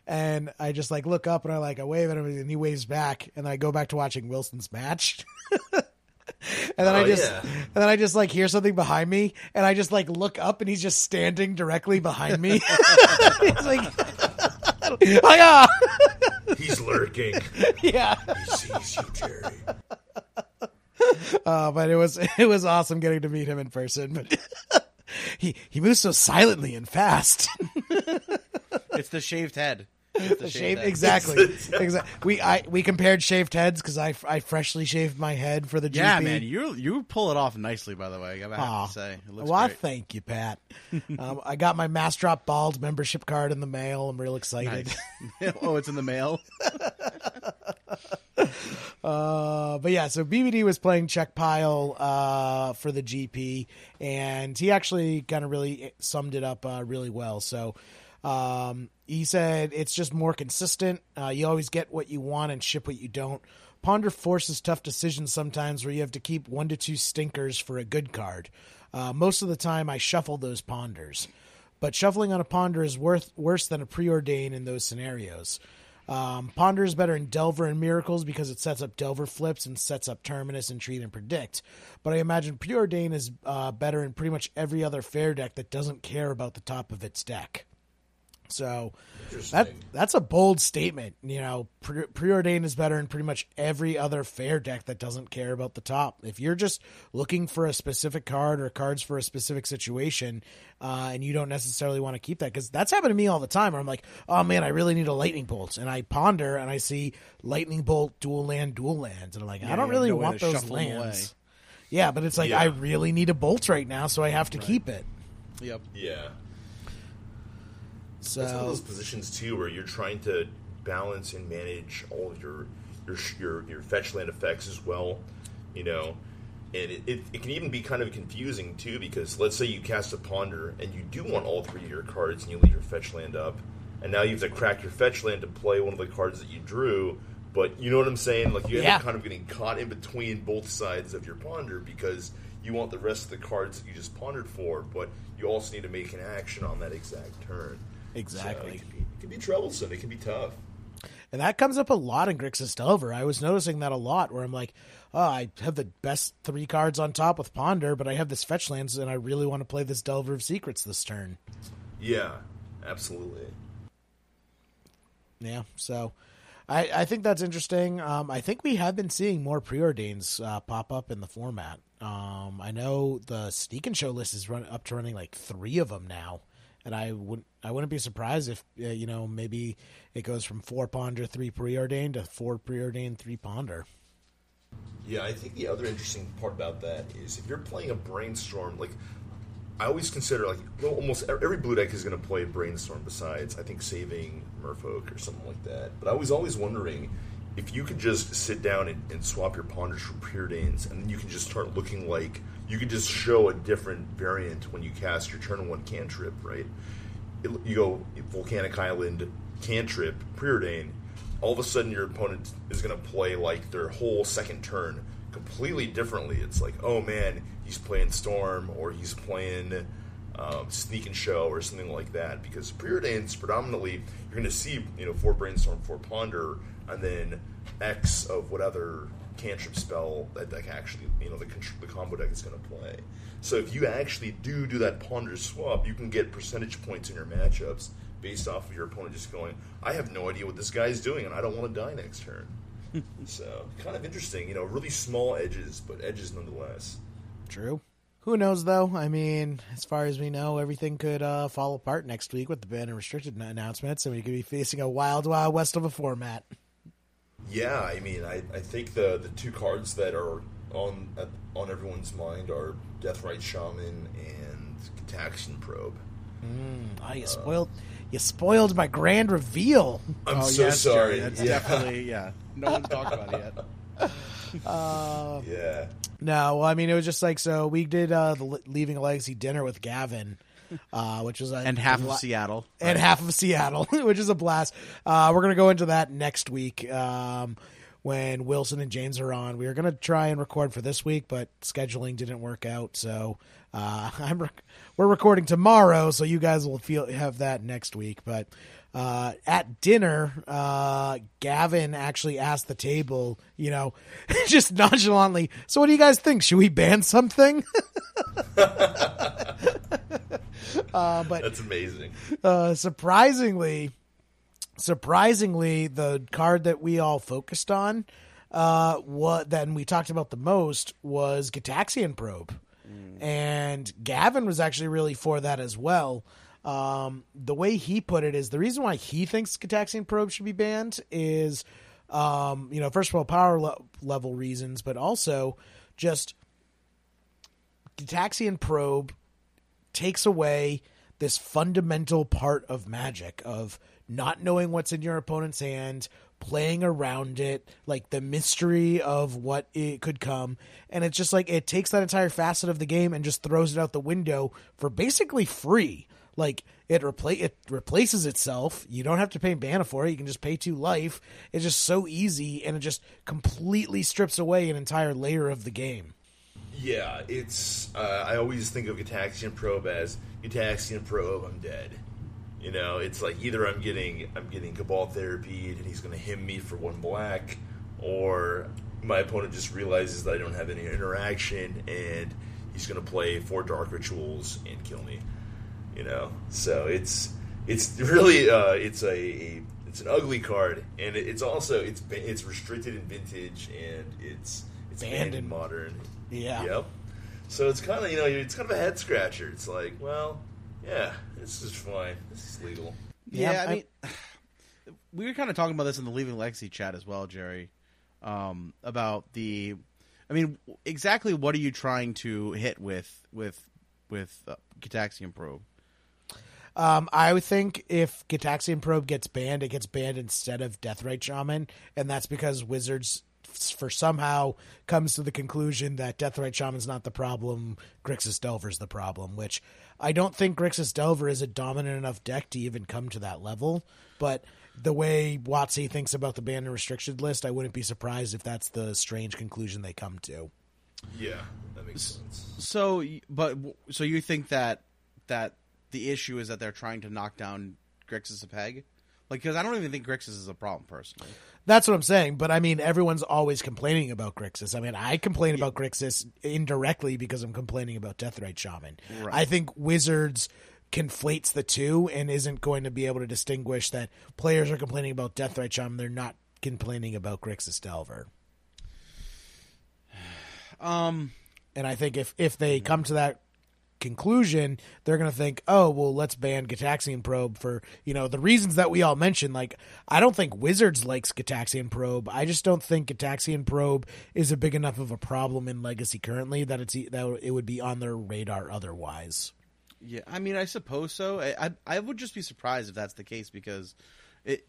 and I just like look up and I like I wave at him and he waves back, and I go back to watching Wilson's match. And then oh, I just yeah. and then I just like hear something behind me, and I just like look up, and he's just standing directly behind me. He's like, "Hiya!" He's lurking. Yeah, he sees you, Jerry. Uh, but it was it was awesome getting to meet him in person. But he he moves so silently and fast. It's the shaved head. The the shave, head. Exactly, exactly. We I we compared shaved heads because I, I freshly shaved my head for the G P. Yeah, man, you you pull it off nicely. By the way, I have to say, it looks well, great. Thank you, Pat. um, I got my Mass Drop Bald membership card in the mail. I'm real excited. Nice. Oh, it's in the mail. uh, but yeah, so B B D was playing Checkpile uh, for the G P, and he actually kind of really summed it up uh, really well. So. Um, he said it's just more consistent. Uh, you always get what you want and ship what you don't. Ponder forces tough decisions sometimes where you have to keep one to two stinkers for a good card. Uh, most of the time I shuffle those ponders, but shuffling on a ponder is worth worse than a preordain in those scenarios. Um, ponder is better in Delver and Miracles because it sets up Delver flips and sets up Terminus and Treat and Predict. But I imagine preordain is uh, better in pretty much every other fair deck that doesn't care about the top of its deck. So that that's a bold statement. You know, pre- preordain is better in pretty much every other fair deck that doesn't care about the top. If you're just looking for a specific card or cards for a specific situation, uh, and you don't necessarily want to keep that, because that's happened to me all the time where I'm like, oh man, I really need a lightning bolt. And I ponder and I see lightning bolt, dual land, dual lands. And I'm like, yeah, I don't really no want those lands. Yeah. But it's like, yeah. I really need a bolt right now. So I have to right. keep it. Yep. Yeah. So it's one of those positions too, where you're trying to balance and manage all of your your your, your fetch land effects as well, you know, and it, it, it can even be kind of confusing too, because let's say you cast a ponder and you do want all three of your cards and you leave your fetch land up, and now you have to crack your fetch land to play one of the cards that you drew, but you know what I'm saying? Like you end yeah. up kind of getting caught in between both sides of your ponder because you want the rest of the cards that you just pondered for, but you also need to make an action on that exact turn. Exactly. So it, can be, it can be troublesome. It can be tough. And that comes up a lot in Grixis Delver. I was noticing that a lot where I'm like, oh, I have the best three cards on top with Ponder, but I have this Fetch Lands, and I really want to play this Delver of Secrets this turn. Yeah, absolutely. Yeah, so I, I think that's interesting. Um, I think we have been seeing more preordains uh, pop up in the format. Um, I know the Sneak and Show list is run, up to running like three of them now. And I wouldn't, I wouldn't be surprised if, uh, you know, maybe it goes from four ponder, three preordained to four preordained, three ponder. Yeah, I think the other interesting part about that is if you're playing a brainstorm, like I always consider, like well, almost every blue deck is going to play a brainstorm besides, I think, saving Merfolk or something like that. But I was always wondering if you could just sit down and, and swap your ponders for preordains, and you can just start looking like you could just show a different variant when you cast your turn one cantrip, right? It, you go Volcanic Island, cantrip, preordain. All of a sudden, your opponent is going to play like their whole second turn completely differently. It's like, oh man, he's playing Storm, or he's playing um, Sneak and Show, or something like that. Because preordains predominantly, you're going to see, you know, four brainstorm, four ponder, and then X of what other cantrip spell that deck actually, you know, the, the combo deck is going to play. So if you actually do do that ponder swap, you can get percentage points in your matchups based off of your opponent just going, I have no idea what this guy is doing, and I don't want to die next turn. So kind of interesting, you know, really small edges, but edges nonetheless. True. Who knows, though? I mean, as far as we know, everything could uh, fall apart next week with the ban and restricted announcements, and we could be facing a wild, wild west of a format. Yeah, I mean, I, I think the, the two cards that are on uh, on everyone's mind are Deathrite Shaman and Cataxian Probe. Mm, oh, you uh, spoiled you spoiled my grand reveal. I'm oh, so yes, sorry. Jerry, that's yeah. definitely yeah. No one's talked about it yet. uh, yeah. No, well, I mean, it was just like so. We did uh, the Leaving a Legacy dinner with Gavin. Uh, which is a, and half of Seattle and right. half of Seattle, which is a blast. Uh, we're going to go into that next week um, when Wilson and James are on. We were going to try and record for this week, but scheduling didn't work out. So uh, I'm rec- we're recording tomorrow, so you guys will feel have that next week. But Uh, at dinner, uh, Gavin actually asked the table, you know, just nonchalantly, so what do you guys think? Should we ban something? uh, but, that's amazing. Uh, surprisingly, surprisingly, the card that we all focused on, uh, what then we talked about the most was Gitaxian Probe. Mm. And Gavin was actually really for that as well. Um, the way he put it is the reason why he thinks Gitaxian Probe should be banned is, um, you know, first of all, power le- level reasons, but also just Gitaxian Probe takes away this fundamental part of Magic of not knowing what's in your opponent's hand, playing around it, like the mystery of what it could come. And it's just like, it takes that entire facet of the game and just throws it out the window for basically free. Like it repla- it replaces itself. You don't have to pay mana for it. You can just pay two life. It's just so easy, and it just completely strips away an entire layer of the game. Yeah, it's. Uh, I always think of Gitaxian Probe as Gitaxian Probe. I'm dead. You know, it's like either I'm getting I'm getting Cabal Therapy, and he's going to hit me for one black, or my opponent just realizes that I don't have any interaction, and he's going to play four Dark Rituals and kill me. You know, so it's it's really uh, it's a, a it's an ugly card, and it, it's also it's it's restricted in Vintage, and it's it's banned in Modern. Yeah. Yep. So it's kind of you know it's kind of a head scratcher. It's like, well, yeah, this is fine. This is legal. Yeah, I mean, we were kind of talking about this in the Leaving Legacy chat as well, Jerry, um, about the. I mean, exactly what are you trying to hit with with with uh, Gitaxian Probe? Um, I would think if Gitaxian Probe gets banned, it gets banned instead of Deathrite Shaman, and that's because Wizards, for somehow, comes to the conclusion that Deathrite Shaman's not the problem, Grixis Delver's the problem, which I don't think Grixis Delver is a dominant enough deck to even come to that level, but the way WotC thinks about the banned and restricted list, I wouldn't be surprised if that's the strange conclusion they come to. Yeah, that makes sense. So, but, so you think that that the issue is that they're trying to knock down Grixis a peg? Like, because I don't even think Grixis is a problem, personally. That's what I'm saying. But, I mean, everyone's always complaining about Grixis. I mean, I complain yeah. about Grixis indirectly because I'm complaining about Deathrite Shaman. Right. I think Wizards conflates the two and isn't going to be able to distinguish that players are complaining about Deathrite Shaman. They're not complaining about Grixis Delver. Um, And I think if, if they yeah. come to that conclusion, they're going to think, oh, well, let's ban Gitaxian Probe for, you know, the reasons that we all mentioned. Like, I don't think Wizards likes Gitaxian Probe. I just don't think Gitaxian Probe is a big enough of a problem in Legacy currently that it's that it would be on their radar otherwise. Yeah, I mean, I suppose so. I I, I would just be surprised if that's the case because, it.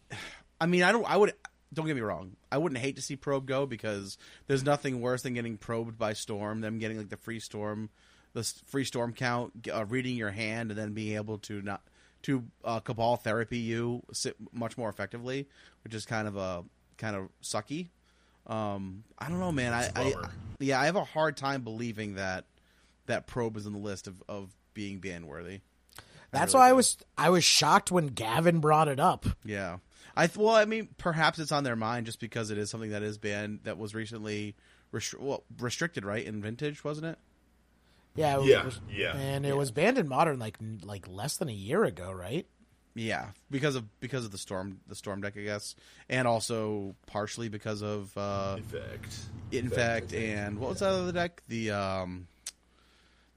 I mean, I don't. I would. Don't get me wrong. I wouldn't hate to see Probe go because there's nothing worse than getting probed by Storm. Them getting like the free Storm. The free Storm count, uh, reading your hand, and then being able to not to uh, Cabal Therapy you sit much more effectively, which is kind of a kind of sucky. Um, I don't know, man. I, I yeah, I have a hard time believing that that Probe is in the list of, of being ban worthy. That's really why do. I was I was shocked when Gavin brought it up. Yeah, I well, I mean, perhaps it's on their mind just because it is something that is banned that was recently restri- well, restricted, right? In Vintage, wasn't it? Yeah, it yeah, was, yeah, and it yeah. was banned in Modern like like less than a year ago, right? Yeah, because of because of the storm the storm deck, I guess, and also partially because of uh, Infect, Infect, and what was that other deck? The um,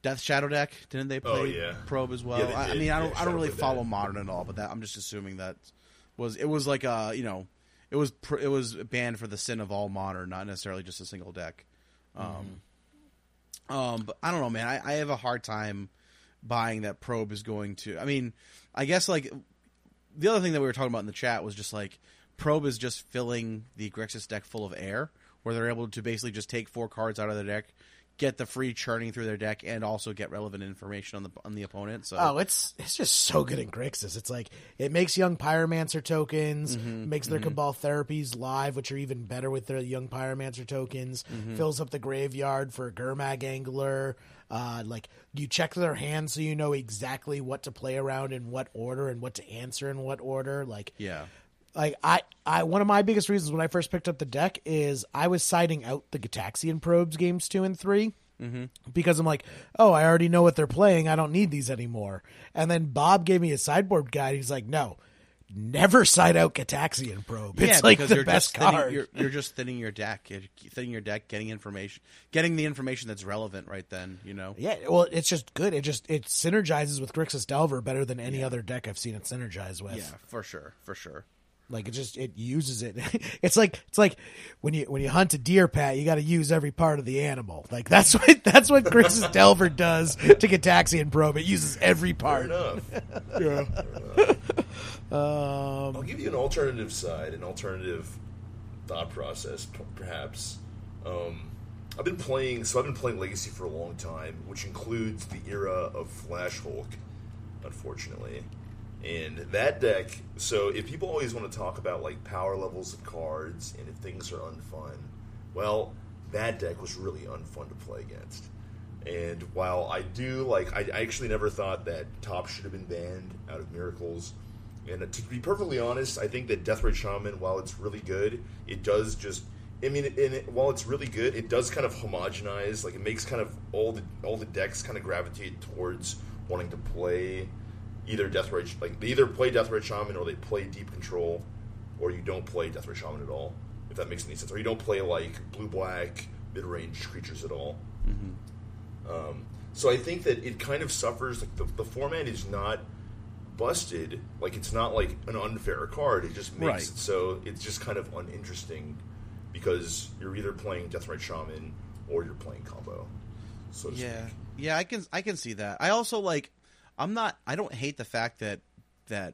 Death Shadow deck. Didn't they play oh, yeah. Probe as well? Yeah, I, I mean, I don't yeah, I don't really follow that. Modern at all, but that, I'm just assuming that was it was like a you know it was pr- it was banned for the sin of all Modern, not necessarily just a single deck. Um, mm-hmm. Um, but I don't know, man. I, I have a hard time buying that Probe is going to. I mean, I guess like the other thing that we were talking about in the chat was just like Probe is just filling the Grixis deck full of air, where they're able to basically just take four cards out of the deck, get the free churning through their deck and also get relevant information on the on the opponent. So oh, it's it's just so good in Grixis. It's like it makes Young Pyromancer tokens, mm-hmm, makes their mm-hmm. Cabal Therapies live, which are even better with their Young Pyromancer tokens, mm-hmm. fills up the graveyard for a Gurmag Angler. Uh, like you check their hand so you know exactly what to play around in what order and what to answer in what order. Like yeah. Like I, I, one of my biggest reasons when I first picked up the deck is I was siding out the Gitaxian Probes games two and three mm-hmm. because I'm like, oh, I already know what they're playing. I don't need these anymore. And then Bob gave me a sideboard guide. He's like, no, never side out Gitaxian Probe. Yeah, it's like the you're best just card. Thinning, you're, you're just thinning your deck, you're thinning your deck, getting information, getting the information that's relevant right then. You know. Yeah, well, it's just good. It just it synergizes with Grixis Delver better than any yeah. other deck I've seen it synergize with. Yeah, for sure, for sure. Like it just it uses it. It's like it's like when you when you hunt a deer, Pat, you got to use every part of the animal. Like that's what that's what Grixis Delver does to Gitaxian Probe. It uses every part. Fair enough. Yeah. Fair enough. Um, I'll give you an alternative side, an alternative thought process, perhaps. Um, I've been playing so I've been playing Legacy for a long time, which includes the era of Flash Hulk, unfortunately. And that deck, so if people always want to talk about, like, power levels of cards and if things are unfun, well, that deck was really unfun to play against. And while I do, like, I, I actually never thought that Top should have been banned out of Miracles. And to be perfectly honest, I think that Deathrite Shaman, while it's really good, it does just, I mean, in it, while it's really good, it does kind of homogenize. Like, it makes kind of all the all the decks kind of gravitate towards wanting to play either Deathrite, like they either play Deathrite Shaman or they play Deep Control, or you don't play Deathrite Shaman at all, if that makes any sense. Or you don't play like blue black mid range creatures at all. Mm-hmm. Um, so I think that it kind of suffers. Like the, the format is not busted. Like it's not like an unfair card. It just makes right. it so it's just kind of uninteresting because you're either playing Deathrite Shaman or you're playing combo. So to yeah, speak. yeah, I can I can see that. I also like. I'm not. I don't hate the fact that that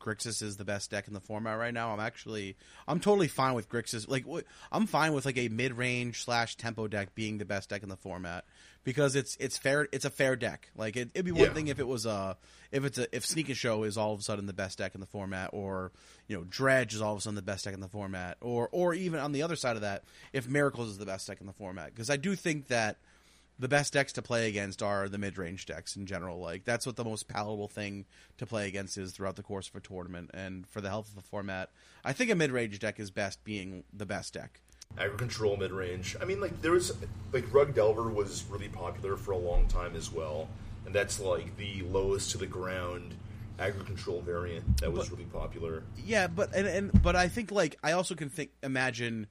Grixis is the best deck in the format right now. I'm actually. I'm totally fine with Grixis. Like I'm fine with like a mid-range slash tempo deck being the best deck in the format because it's it's fair. It's a fair deck. Like it, it'd be one yeah. thing if it was a if it's a if Sneak and Show is all of a sudden the best deck in the format, or you know Dredge is all of a sudden the best deck in the format, or or even on the other side of that if Miracles is the best deck in the format, because I do think that. The best decks to play against are the mid-range decks in general. Like that's what the most palatable thing to play against is throughout the course of a tournament. And for the health of the format, I think a mid-range deck is best being the best deck. Aggro control mid-range. I mean, like there was like Bug Delver was really popular for a long time as well, and that's like the lowest to the ground aggro control variant that was but, really popular. Yeah, but and, and but I think like I also can think imagine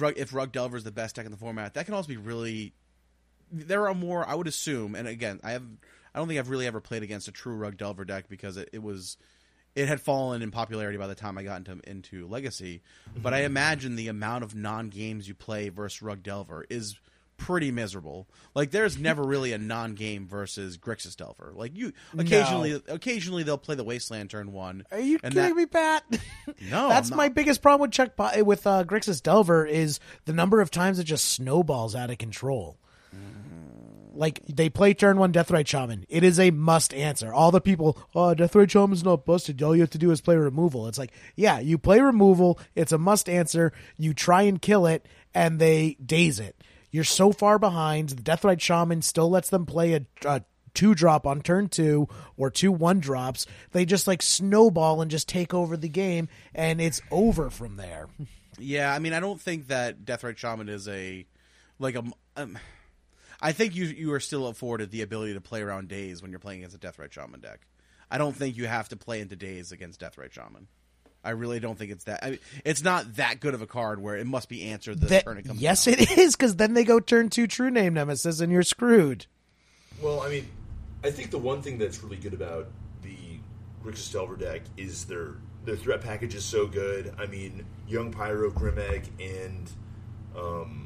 if Bug Delver is the best deck in the format, that can also be really. There are more, I would assume, and again, I have, I don't think I've really ever played against a true Bug Delver deck because it, it was, it had fallen in popularity by the time I got into into Legacy. Mm-hmm. But I imagine the amount of non games you play versus Bug Delver is pretty miserable. Like there's never really a non game versus Grixis Delver. Like you occasionally, no. occasionally they'll play the Wasteland turn one. Are you and kidding that, me, Pat? No, that's my biggest problem with check with uh, Grixis Delver is the number of times it just snowballs out of control. Like they play turn one Deathrite Shaman. It is a must answer. All the people, oh, Deathrite Shaman's not busted. All you have to do is play removal. It's like, yeah, you play removal. It's a must answer. You try and kill it, and they daze it. You're so far behind. The Deathrite Shaman still lets them play a, a two drop on turn two or two one drops. They just like snowball and just take over the game, and it's over from there. Yeah, I mean, I don't think that Deathrite Shaman is a like a. Um, I think you you are still afforded the ability to play around Daze when you're playing against a Deathrite Shaman deck. I don't think you have to play into Daze against Deathrite Shaman. I really don't think it's that. I mean, it's not that good of a card where it must be answered the that, turn it comes Yes, down. It is, because then they go turn two True Name Nemesis and you're screwed. Well, I mean, I think the one thing that's really good about the Grixis Delver deck is their, their threat package is so good. I mean, Young Pyro, Gurmag, and... Um,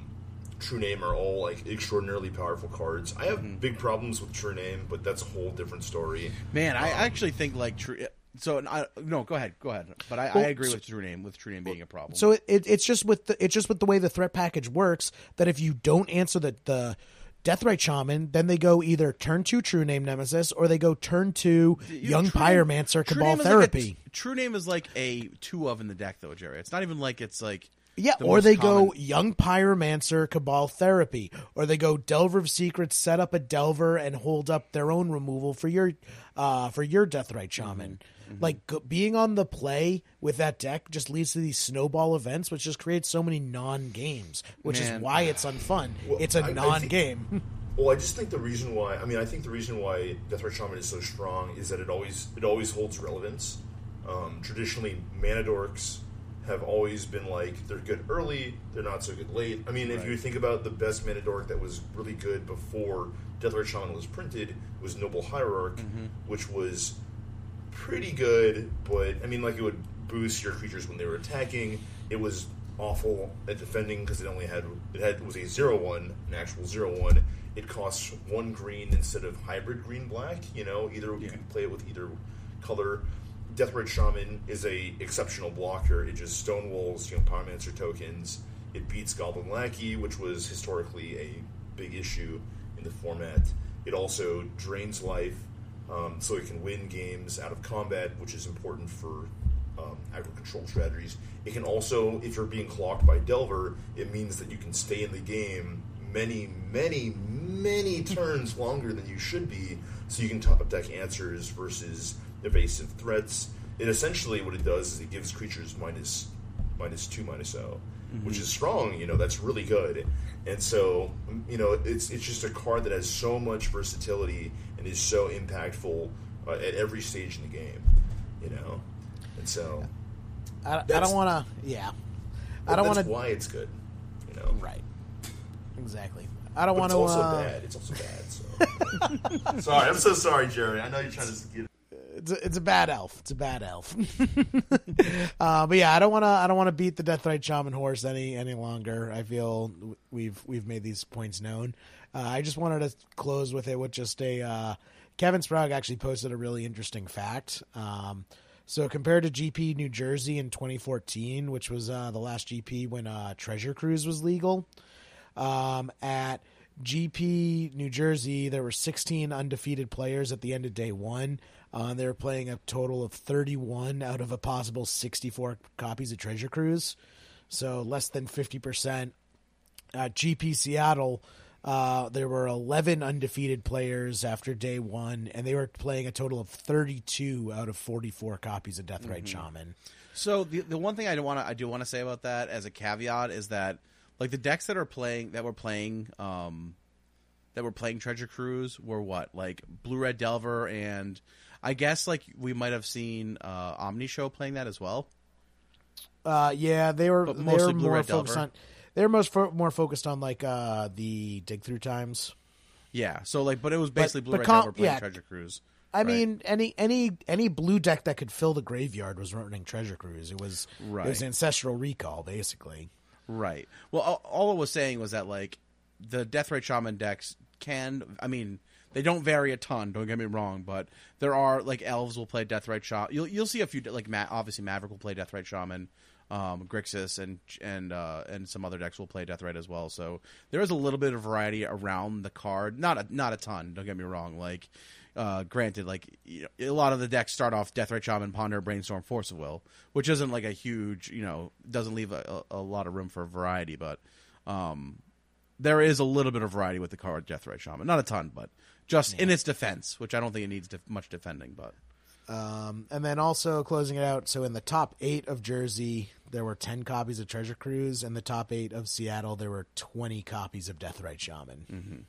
True Name are all like extraordinarily powerful cards. I have mm-hmm. big problems with True Name, but that's a whole different story. Man, um, I actually think like True So I, no, go ahead, go ahead. But I, well, I agree with True Name, with True Name being a problem. So it, it, it's just with the, it's just with the way the threat package works that if you don't answer the the Deathrite Shaman, then they go either turn two True Name Nemesis or they go turn two you, Young Pyromancer Cabal Therapy. Like a, True Name is like a two of in the deck though, Jerry. It's not even like it's like. Yeah, the or they common. go Young Pyromancer, Cabal Therapy, or they go Delver of Secrets, set up a Delver and hold up their own removal for your uh, for your Deathrite Shaman. Mm-hmm. Like, go, being on the play with that deck just leads to these snowball events, which just creates so many non-games, which Man. is why it's unfun. Well, it's a I, non-game. I think, well, I just think the reason why, I mean, I think the reason why Deathrite Shaman is so strong is that it always, it always holds relevance. Um, traditionally, mana dorks have always been like, they're good early, they're not so good late. I mean, right. if you think about the best mana dork that was really good before Deathrite Shaman was printed, was Noble Hierarch, mm-hmm. which was pretty good, but, I mean, like, it would boost your creatures when they were attacking. It was awful at defending because it only had, it had it was a zero one, an actual zero one. It costs one green instead of hybrid green-black, you know? Either yeah. you could play it with either color. Deathrite Shaman is a exceptional blocker. It just stonewalls, you know, Pyromancer tokens. It beats Goblin Lackey, which was historically a big issue in the format. It also drains life, um, so it can win games out of combat, which is important for um, aggro control strategies. It can also, if you're being clocked by Delver, it means that you can stay in the game many, many, many turns longer than you should be, so you can top up deck answers versus evasive threats. It essentially, what it does is it gives creatures minus minus two, minus zero, mm-hmm. which is strong. You know, that's really good. And so, you know, it's it's just a card that has so much versatility and is so impactful uh, at every stage in the game. You know, and so I don't want to. Yeah, I don't want to. Yeah. Why it's good? You know, right? Exactly. I don't want to. It's also uh... bad. It's also bad. So. Sorry, I'm so sorry, Jerry. I know you're trying to get. It's a, it's a bad elf. It's a bad elf. uh, but yeah, I don't want to. I don't want to beat the Deathrite Shaman horse any any longer. I feel we've we've made these points known. Uh, I just wanted to close with it with just a uh, Kevin Sprague actually posted a really interesting fact. Um, so compared to G P New Jersey in twenty fourteen, which was uh, the last G P when uh, Treasure Cruise was legal, um, at G P New Jersey there were sixteen undefeated players at the end of day one. Uh, they were playing a total of thirty-one out of a possible sixty-four copies of Treasure Cruise, so less than fifty percent. At G P Seattle, uh, there were eleven undefeated players after day one, and they were playing a total of thirty-two out of forty-four copies of Deathrite mm-hmm. Shaman. So the the one thing I do want to I do want to say about that as a caveat is that like the decks that are playing that were playing um, that were playing Treasure Cruise were what like Blue Red Delver and. I guess like we might have seen uh, Omni Show playing that as well. Uh, yeah, they were, they were more focused on. They were most fo- more focused on like uh, the dig through times. Yeah, so like, but it was basically but, Blue Red com- Delver playing yeah. Treasure Cruise. I right? mean, any any any blue deck that could fill the graveyard was running Treasure Cruise. It was right. it was Ancestral Recall basically. Right. Well, all, all I was saying was that like the Deathrite Shaman decks can. I mean. They don't vary a ton, don't get me wrong, but there are, like, elves will play Deathrite Shaman. You'll, you'll see a few, like, Ma- obviously Maverick will play Deathrite Shaman. Um, Grixis and and uh, and some other decks will play Deathrite as well. So there is a little bit of variety around the card. Not a, not a ton, don't get me wrong. Like, uh, granted, like, you know, a lot of the decks start off Deathrite Shaman, Ponder, Brainstorm, Force of Will, which isn't, like, a huge, you know, doesn't leave a, a, a lot of room for variety, but um, there is a little bit of variety with the card Deathrite Shaman. Not a ton, but... Just yeah. in its defense, which I don't think it needs def- much defending. But um, and then also closing it out, so in the top eight of Jersey, there were ten copies of Treasure Cruise. In the top eight of Seattle, there were twenty copies of Deathrite Shaman.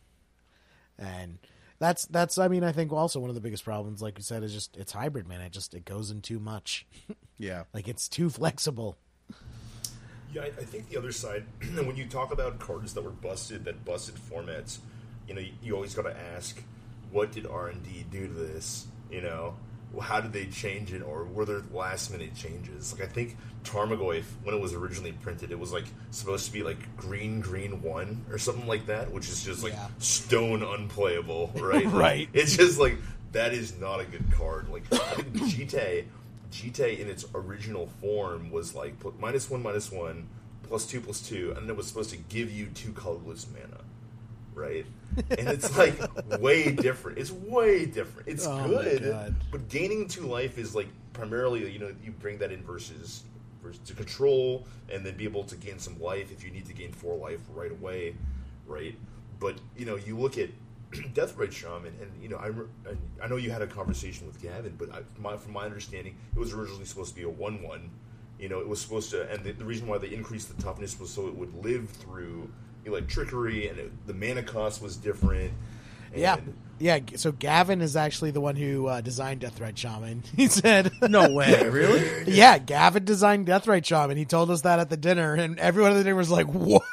Mm-hmm. And that's, that's I mean, I think also one of the biggest problems, like you said, is just it's hybrid, man. It just it goes in too much. Yeah. Like it's too flexible. Yeah, I, I think the other side, when you talk about cards that were busted, that busted formats, you know, you always got to ask, what did R and D do to this? You know, how did they change it, or were there last minute changes? Like I think Tarmogoyf, when it was originally printed, it was like supposed to be like green green one or something like that, which is just like yeah. stone unplayable, right? Right. It's just like that is not a good card. Like I think Jitte Jitte in its original form was like minus one, minus one, plus two, plus two, and it was supposed to give you two colorless mana, right? And it's like way different. It's way different. It's oh good, but gaining two life is like primarily, you know, you bring that in versus, versus to control, and then be able to gain some life if you need to gain four life right away, right? But you know, you look at Deathrite Shaman, and you know, I, I know you had a conversation with Gavin, but I, my, from my understanding, it was originally supposed to be a one one. You know, it was supposed to, and the, the reason why they increased the toughness was so it would live through, you know, like trickery, and it, the mana cost was different. And yeah, yeah. So Gavin is actually the one who uh, designed Deathrite Shaman. He said, "No way, really? Yeah, Gavin designed Deathrite Shaman. He told us that at the dinner, and everyone at the dinner was like, "What?"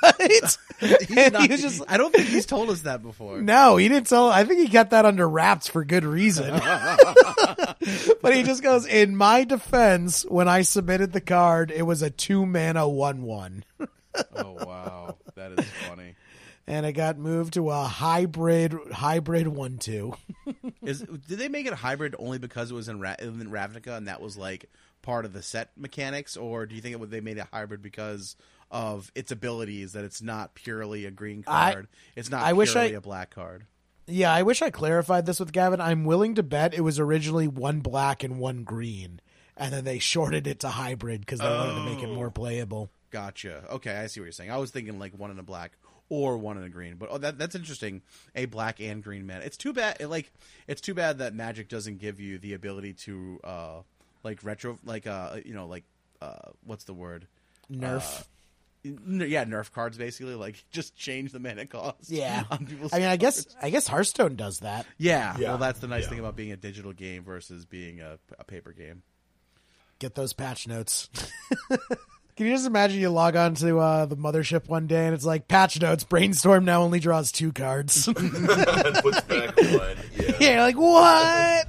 And not, he was just, I don't think he's told us that before. No, he didn't tell. I think he got that under wraps for good reason. But he just goes, "In my defense, when I submitted the card, it was a two mana one one." Oh wow, that is funny. And it got moved to a hybrid hybrid one two. Is did they make it hybrid only because it was in, Ra- in Ravnica and that was like part of the set mechanics, or do you think it, they made it hybrid because of its abilities, that it's not purely a green card, I, it's not I purely wish I, a black card? Yeah, I wish I clarified this with Gavin. I'm willing to bet it was originally one black and one green, and then they shorted it to hybrid because they oh. wanted to make it more playable. Gotcha. Okay, I see what you're saying. I was thinking like one in a black or one in a green, but oh, that, that's interesting. A black and green mana. It's too bad. It, like, it's too bad that Magic doesn't give you the ability to, uh, like retro, like uh, you know, like uh, what's the word? Nerf. Uh, n- yeah, nerf cards basically. Like, just change the mana cost. Yeah. On people's I mean, cards. I guess I guess Hearthstone does that. Yeah. yeah. Well, that's the nice yeah. thing about being a digital game versus being a, a paper game. Get those patch notes. Can you just imagine you log on to uh, the mothership one day and it's like, patch notes, Brainstorm now only draws two cards. Puts back one. Yeah, yeah, like, what?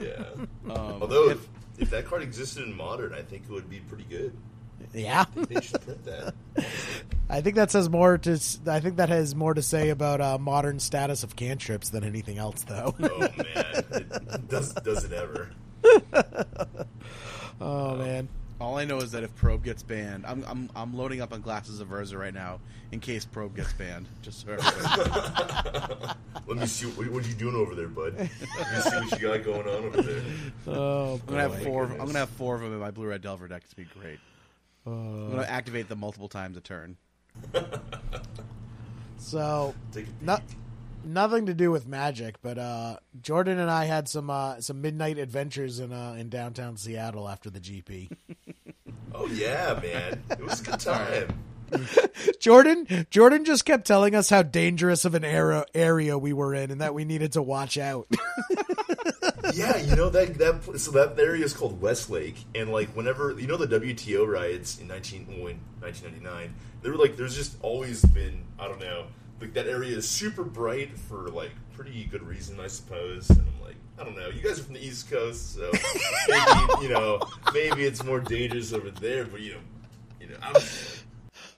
Yeah. Um, Although, if, if that card existed in Modern, I think it would be pretty good. Yeah. I think they should print that. I think that says more to, I think that has more to say about uh, Modern status of cantrips than anything else, though. Oh, man. It does, does it ever. Oh, um, man. All I know is that if Probe gets banned, I'm I'm I'm loading up on glasses of Urza right now in case Probe gets banned. Just so everybody. Let me see what, what are you doing over there, bud. Let me see what you got going on over there. Oh, I'm gonna have four. Goodness. I'm gonna have four of them in my blue red Delver deck. It's gonna be great. Uh, I'm gonna activate them multiple times a turn. So, not nothing to do with Magic, but uh, Jordan and I had some uh, some midnight adventures in uh, in downtown Seattle after the G P. Oh yeah, man! It was a good time. Jordan, Jordan just kept telling us how dangerous of an era, area we were in, and that we needed to watch out. Yeah, you know that that so that area is called Westlake, and like whenever you know the W T O riots in nineteen ninety-nine, there were like there's just always been I don't know. Like that area is super bright for like pretty good reason, I suppose. And I'm like, I don't know. You guys are from the East Coast, so maybe you know, maybe it's more dangerous over there. But you know, you know, I'm.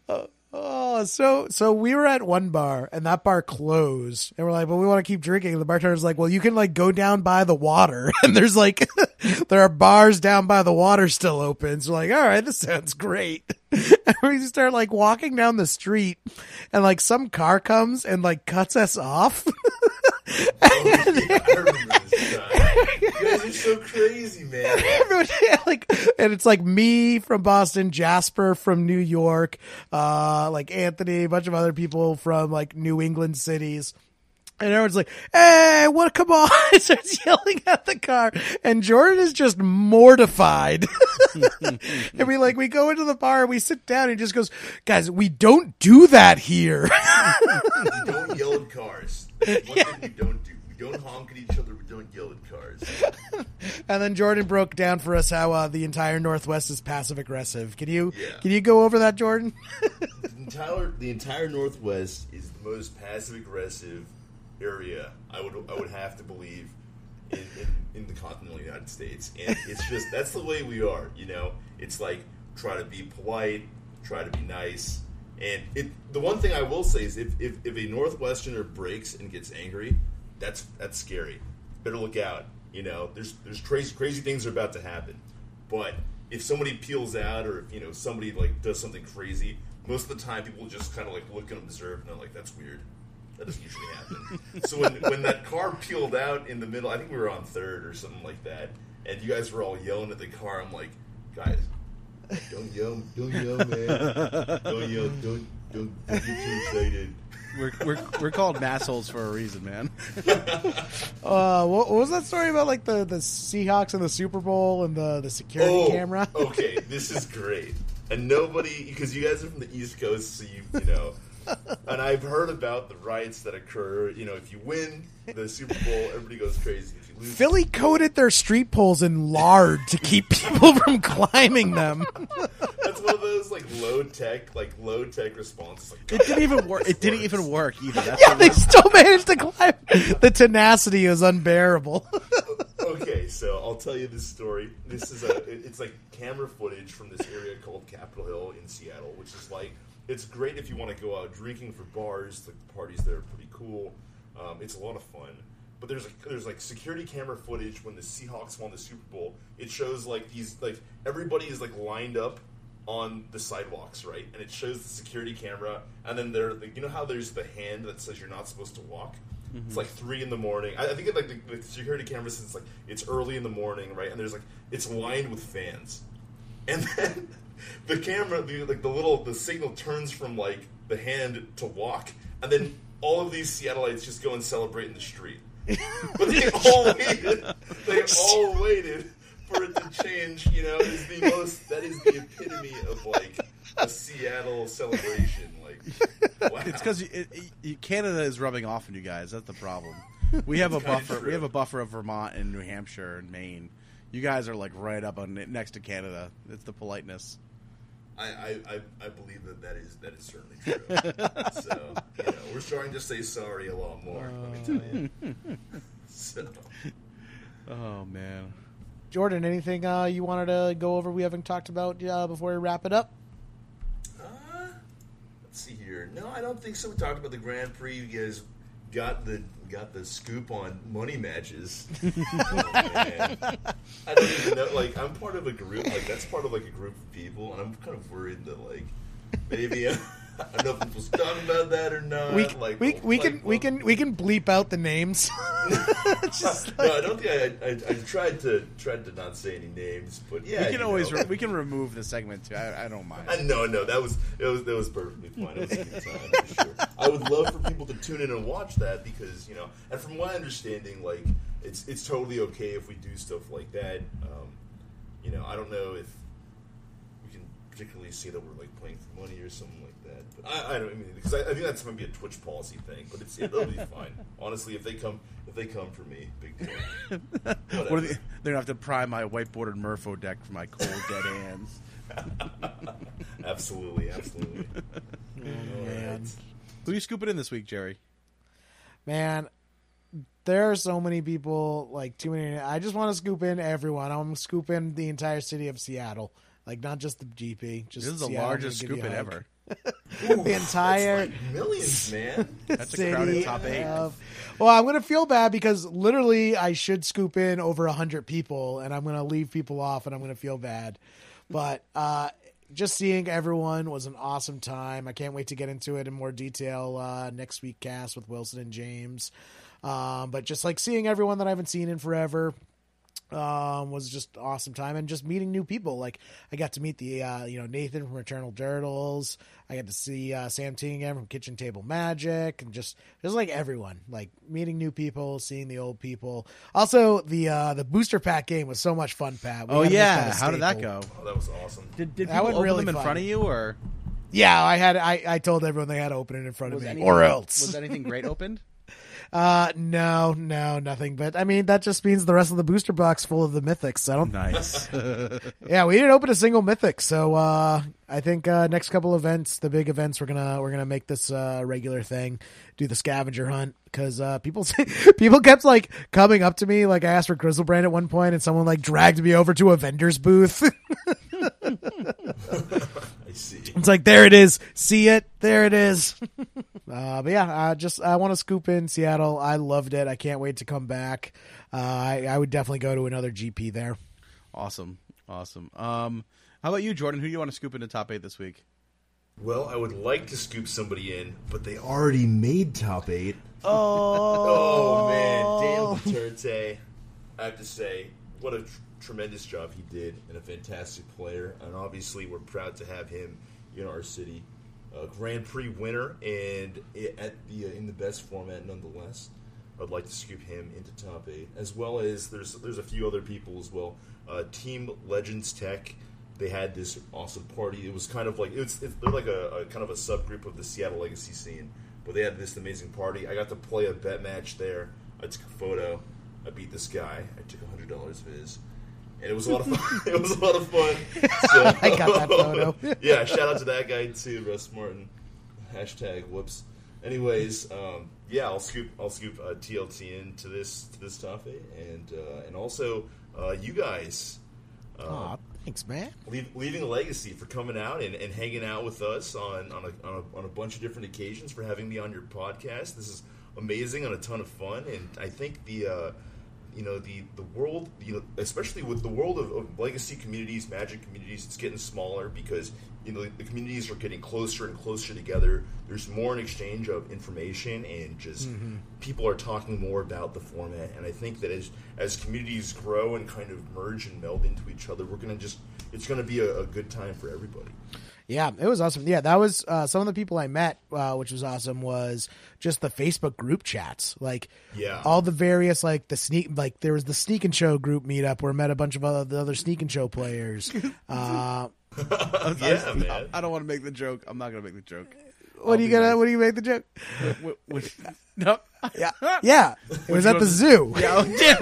Uh, oh, so so we were at one bar and that bar closed, and we're like, well, we want to keep drinking. And the bartender's like, well, you can like go down by the water, and there's like, there are bars down by the water still open. So we're like, all right, this sounds great. And we start like walking down the street and like some car comes and like cuts us off. Oh, yeah, I remember this guy. You guys are so crazy, man. Everyone, yeah, like, and it's like me from Boston, Jasper from New York, uh, like Anthony, a bunch of other people from like New England cities. And everyone's like, hey, what? Come on. He starts yelling at the car. And Jordan is just mortified. And we like, we go into the bar, we sit down, and he just goes, guys, we don't do that here. We don't yell at cars. That's one yeah. thing we don't do. We don't honk at each other. We don't yell at cars. And then Jordan broke down for us how uh, the entire Northwest is passive aggressive. Can you yeah. can you go over that, Jordan? the entire The entire Northwest is the most passive aggressive area, I would I would have to believe, in, in, in the continental United States. And it's just, that's the way we are, you know? It's like, try to be polite, try to be nice. And it, the one thing I will say is if, if, if a Northwesterner breaks and gets angry, that's that's scary. Better look out, you know? There's there's crazy, crazy things are about to happen. But if somebody peels out, or if, you know, somebody like does something crazy, most of the time people just kind of like look and observe, and they're like, "That's weird." That doesn't usually happen. So when when that car peeled out in the middle, I think we were on third or something like that, and you guys were all yelling at the car. I'm like, guys, don't yell, don't yell, man, don't yell, don't don't, don't get too excited. We're we're we're called massholes for a reason, man. uh, what, what was that story about, like the, the Seahawks and the Super Bowl and the the security oh, camera? Okay, this is great. And nobody, because you guys are from the East Coast, so you you know. And I've heard about the riots that occur. You know, if you win the Super Bowl, everybody goes crazy. If you lose, Philly coated their street poles in lard to keep people from climbing them. That's one of those like low tech, like low tech responses. Like, it didn't even work. It didn't even work either. That's yeah, they still managed to climb. The tenacity is unbearable. Okay, so I'll tell you this story. This is a. It's like camera footage from this area called Capitol Hill in Seattle, which is like. It's great if you want to go out drinking for bars. The parties there are pretty cool. Um, it's a lot of fun. But there's like, there's like security camera footage when the Seahawks won the Super Bowl. It shows like these like everybody is like lined up on the sidewalks, right? And it shows the security camera. And then there, like, you know how there's the hand that says you're not supposed to walk. Mm-hmm. It's like three in the morning. I, I think it, like the, the security camera says like it's early in the morning, right? And there's like it's lined with fans. And then the camera, the, like the little, the signal turns from like the hand to walk, and then all of these Seattleites just go and celebrate in the street. But they all waited. They all waited for it to change. You know, is the most. That is the epitome of like a Seattle celebration. Like, wow. It's because it, it, Canada is rubbing off on you guys. That's the problem. We have it's a buffer. We have a buffer of Vermont and New Hampshire and Maine. You guys are like right up on next to Canada. It's the politeness. I, I, I believe that that is that is certainly true. So you know, we're starting to say sorry a lot more. Uh, let me tell you. So. Oh man, Jordan, anything uh, you wanted to go over we haven't talked about uh, before we wrap it up? Uh, let's see here. No, I don't think so. We talked about the Grand Prix. You guys got the got the scoop on money matches. Oh, man. I don't even know. Like, I'm part of a group. Like, that's part of like a group of people, and I'm kind of worried that like maybe I'm, I don't know if people's talking about that or not. We like we, we like, can well, we can we can bleep out the names. Just like... No, I don't think I, I. I tried to tried to not say any names, but yeah, we can always re- we can remove the segment too. I, I don't mind. I, no, no, that was it was that was perfectly fine. It was a good time. For sure. I would love for people to tune in and watch that because you know, and from my understanding, like it's it's totally okay if we do stuff like that. Um, you know, I don't know if we can particularly see that we're like playing for money or something like. But I, I don't I mean because I, I think that's maybe a Twitch policy thing, but it's it'll be fine. Honestly, if they come if they come for me, big deal. What are they, they're gonna have to pry my whiteboarded Murpho deck for my cold dead hands. absolutely, absolutely. Oh, man. Right. Who are you scooping in this week, Jerry? Man, there are so many people like tuning in. I just want to scoop in everyone. I'm scooping the entire city of Seattle, like not just the G P. Just this is Seattle, the largest scooping ever. Ooh, the entire like millions, man. That's a crowded top eight. Of, well, I'm gonna feel bad because literally I should scoop in over a hundred people, and I'm gonna leave people off, and I'm gonna feel bad. But uh, just seeing everyone was an awesome time. I can't wait to get into it in more detail uh, next week cast with Wilson and James. Um, but just like seeing everyone that I haven't seen in forever. Um, was just awesome time and just meeting new people. Like I got to meet the, uh, you know, Nathan from Eternal Dirtles. I got to see, uh, Sam Tingham from Kitchen Table Magic and just, just like everyone, like meeting new people, seeing the old people. Also the, uh, the booster pack game was so much fun, Pat. We oh yeah. How did that go? Oh, that was awesome. Did, did people open really them in fun. Front of you or? Yeah, I had, I, I told everyone they had to open it in front was of me anything, or else. Was anything great opened? Uh, no, no, nothing. But I mean, that just means the rest of the booster box full of the mythics. I don't. Nice. Yeah, we didn't open a single mythic. So uh, I think uh, next couple events, the big events, we're gonna we're gonna make this uh, regular thing. Do the scavenger hunt because uh, people people kept like coming up to me. Like I asked for Griselbrand at one point, and someone like dragged me over to a vendor's booth. I see. It's like there it is. See it. There it is. Uh, but yeah, I just I want to scoop in Seattle. I loved it. I can't wait to come back. Uh, I, I would definitely go to another G P there. Awesome. Awesome. Um, how about you, Jordan? Who do you want to scoop into top eight this week? Well, I would like to scoop somebody in, but they already made top eight. Oh, oh man, Daniel Duterte. I have to say, what a tr- tremendous job he did, and a fantastic player. And obviously, we're proud to have him in our city. A Grand Prix winner, and at the uh, in the best format, nonetheless. I'd like to scoop him into top eight, as well as there's there's a few other people as well. Uh, Team Legends Tech, they had this awesome party. It was kind of like it's, it's they're like a, a kind of a subgroup of the Seattle Legacy scene, but they had this amazing party. I got to play a bet match there. I took a photo. I beat this guy. I took one hundred dollars of his. And it was a lot of fun. It was a lot of fun. So, I got that photo. Yeah, shout out to that guy too, Russ Martin. Hashtag whoops. Anyways, um, yeah, I'll scoop I'll scoop uh, T L T in to this to this topic, and uh, and also uh, you guys. Oh, um, thanks, man. Leave, leaving a legacy for coming out and, and hanging out with us on on a, on a on a bunch of different occasions, for having me on your podcast. This is amazing and a ton of fun, and I think the. Uh, You know, the, the world, you know, especially with the world of, of legacy communities, magic communities, it's getting smaller because, you know, the communities are getting closer and closer together. There's more an exchange of information, and just mm-hmm. people are talking more about the format. And I think that as as communities grow and kind of merge and meld into each other, we're going to just, it's going to be a, a good time for everybody. Yeah, it was awesome. Yeah, that was uh, some of the people I met, uh, which was awesome, was just the Facebook group chats. Like, yeah. all the various, like, the sneak, like, there was the Sneak and Show group meetup where I met a bunch of other, the other Sneak and Show players. Uh, yeah, I, man. I, I don't want to make the joke. I'm not going to make the joke. What are you gonna? Like, what do you make the joke? What, what, what, no. Yeah. Yeah. It was at the zoo. Yeah. Oh, yeah.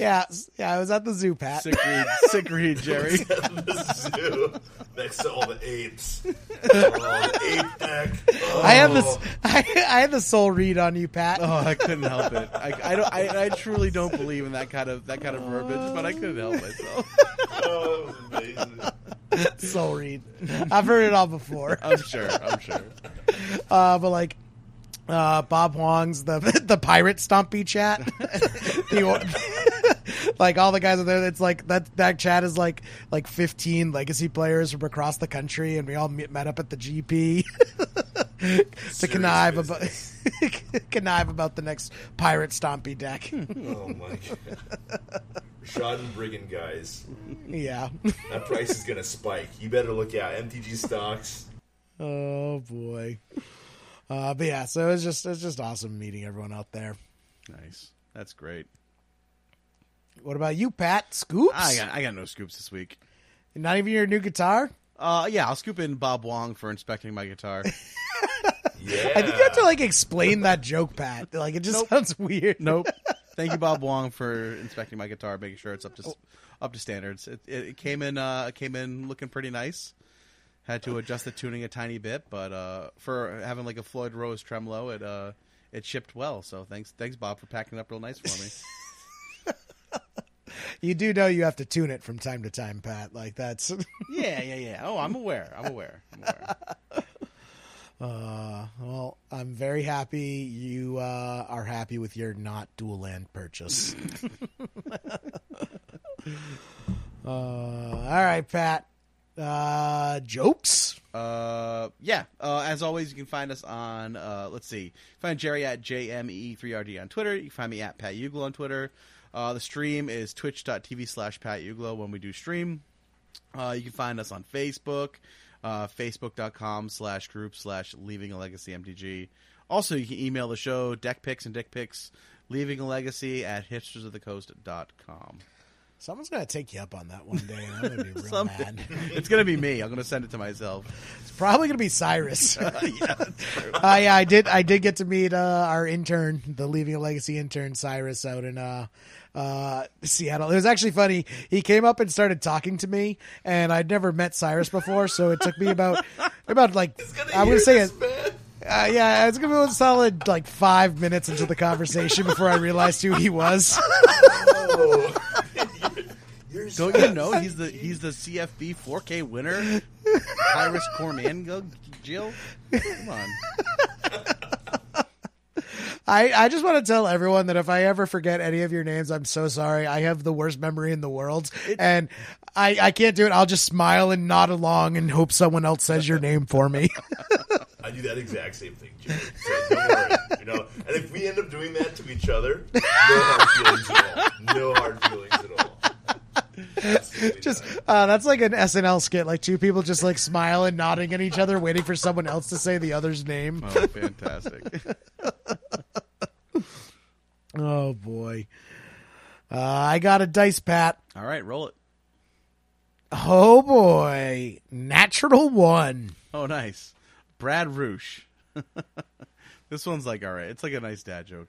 Yeah, yeah, I was at the zoo, Pat. Sick read, sick read, Jerry. I was at the zoo next to all the apes. Oh, the ape deck. Oh. I had this. I, I had the soul read on you, Pat. Oh, I couldn't help it. I, I don't. I, I truly don't believe in that kind of that kind of verbiage, but I couldn't help myself. Oh, it was amazing. Soul read. I've heard it all before. I'm sure. I'm sure. Uh, but like. Uh, Bob Huang's the the pirate stompy chat. the, like all the guys are there. It's like that that chat is like like fifteen legacy players from across the country, and we all met, met up at the G P to connive about connive about the next pirate stompy deck. Oh my god, Schadenbriggen guys! Yeah, that price is gonna spike. You better look out, M T G stocks. Oh boy. Uh, but yeah, so it's just it's just awesome meeting everyone out there. Nice, that's great. What about you, Pat? Scoops? I got I got no scoops this week. Not even your new guitar? Uh, yeah, I'll scoop in Bob Wong for inspecting my guitar. Yeah, I think you have to like explain that joke, Pat. Like it just nope. sounds weird. Nope. Thank you, Bob Wong, for inspecting my guitar, making sure it's up to oh. up to standards. It, it, it came in uh, it came in looking pretty nice. Had to adjust the tuning a tiny bit, but uh, for having like a Floyd Rose tremolo, it uh, it shipped well. So thanks, thanks Bob, for packing it up real nice for me. You do know you have to tune it from time to time, Pat. Like that's yeah, yeah, yeah. Oh, I'm aware. I'm aware. I'm aware. Uh, well, I'm very happy you uh, are happy with your not dual land purchase. uh, all right, Pat. Uh, jokes? Uh, yeah. Uh, as always, you can find us on, uh, let's see. Find Jerry at J M E three R D on Twitter. You can find me at Pat Uglow on Twitter. Uh, the stream is twitch.tv slash Pat Uglow when we do stream. Uh, you can find us on Facebook, uh, facebook.com slash group slash leaving a legacy M T G. Also, you can email the show, deck picks and dick picks, leaving a legacy at hipsters of the coast dot com. Someone's going to take you up on that one day, and I'm going to be real mad. It's going to be me. I'm going to send it to myself. It's probably going to be Cyrus. uh, yeah, uh, yeah, I did I did get to meet uh, our intern, the Leaving a Legacy intern, Cyrus, out in uh, uh, Seattle. It was actually funny. He came up and started talking to me, and I'd never met Cyrus before, so it took me about, about like, I'm going to say it. Uh, yeah, it's going to be a solid, like, five minutes into the conversation before I realized who he was. Oh. Don't you know he's the he's the C F B four K winner, Iris Cormango Jill? Come on. I, I just want to tell everyone that if I ever forget any of your names, I'm so sorry. I have the worst memory in the world, and I, I can't do it. I'll just smile and nod along and hope someone else says your name for me. I do that exact same thing, Jerry. So don't worry, you know. And if we end up doing that to each other, no hard feelings at all. No hard feelings at all. Absolutely just not. uh that's like an S N L skit, like two people just like smile and nodding at each other waiting for someone else to say the other's name. Oh, fantastic. Oh boy. uh I got a dice, Pat. All right, roll it. Oh boy. Natural one. Oh, nice. Brad Roosh. This one's like, all right, it's like a nice dad joke.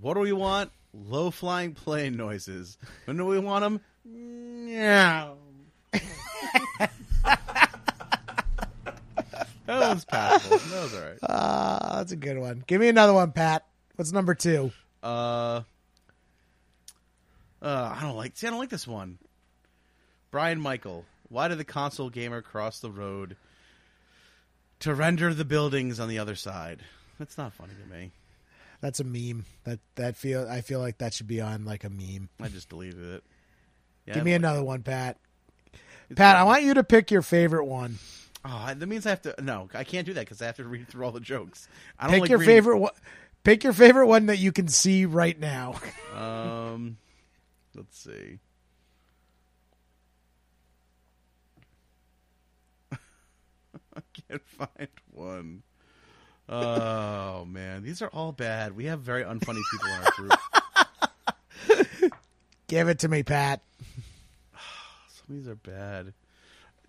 What do we want? Low flying plane noises. When do we want them? No. That one's passable. That was all right. Uh, that's a good one. Give me another one, Pat. What's number two? Uh, uh, I don't like. See, I don't like this one. Brian Michael. Why did the console gamer cross the road to render the buildings on the other side? That's not funny to me. That's a meme. That that feel. I feel like that should be on like a meme. I just deleted it. Yeah, give me another like one, Pat. It's Pat, funny. I want you to pick your favorite one. Oh, that means I have to. No, I can't do that because I have to read through all the jokes. I don't pick like your reading. favorite one. Pick your favorite one that you can see right now. um, let's see. I can't find one. Oh man, these are all bad. We have very unfunny people in our group. Give it to me, Pat. Some of these are bad.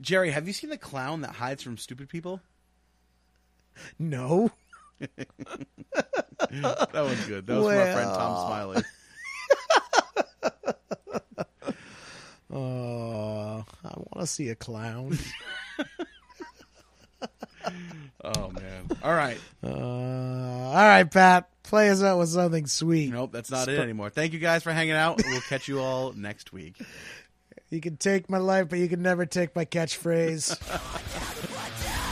Jerry, have you seen the clown that hides from stupid people? No. That one's good. That was well. from our friend Tom Smiley. Oh, I want to see a clown. Oh, man. All right. Uh, all right, Pat. Play us out with something sweet. Nope, that's not Sp- it anymore. Thank you guys for hanging out. We'll catch you all next week. You can take my life, but you can never take my catchphrase. Watch out, watch out.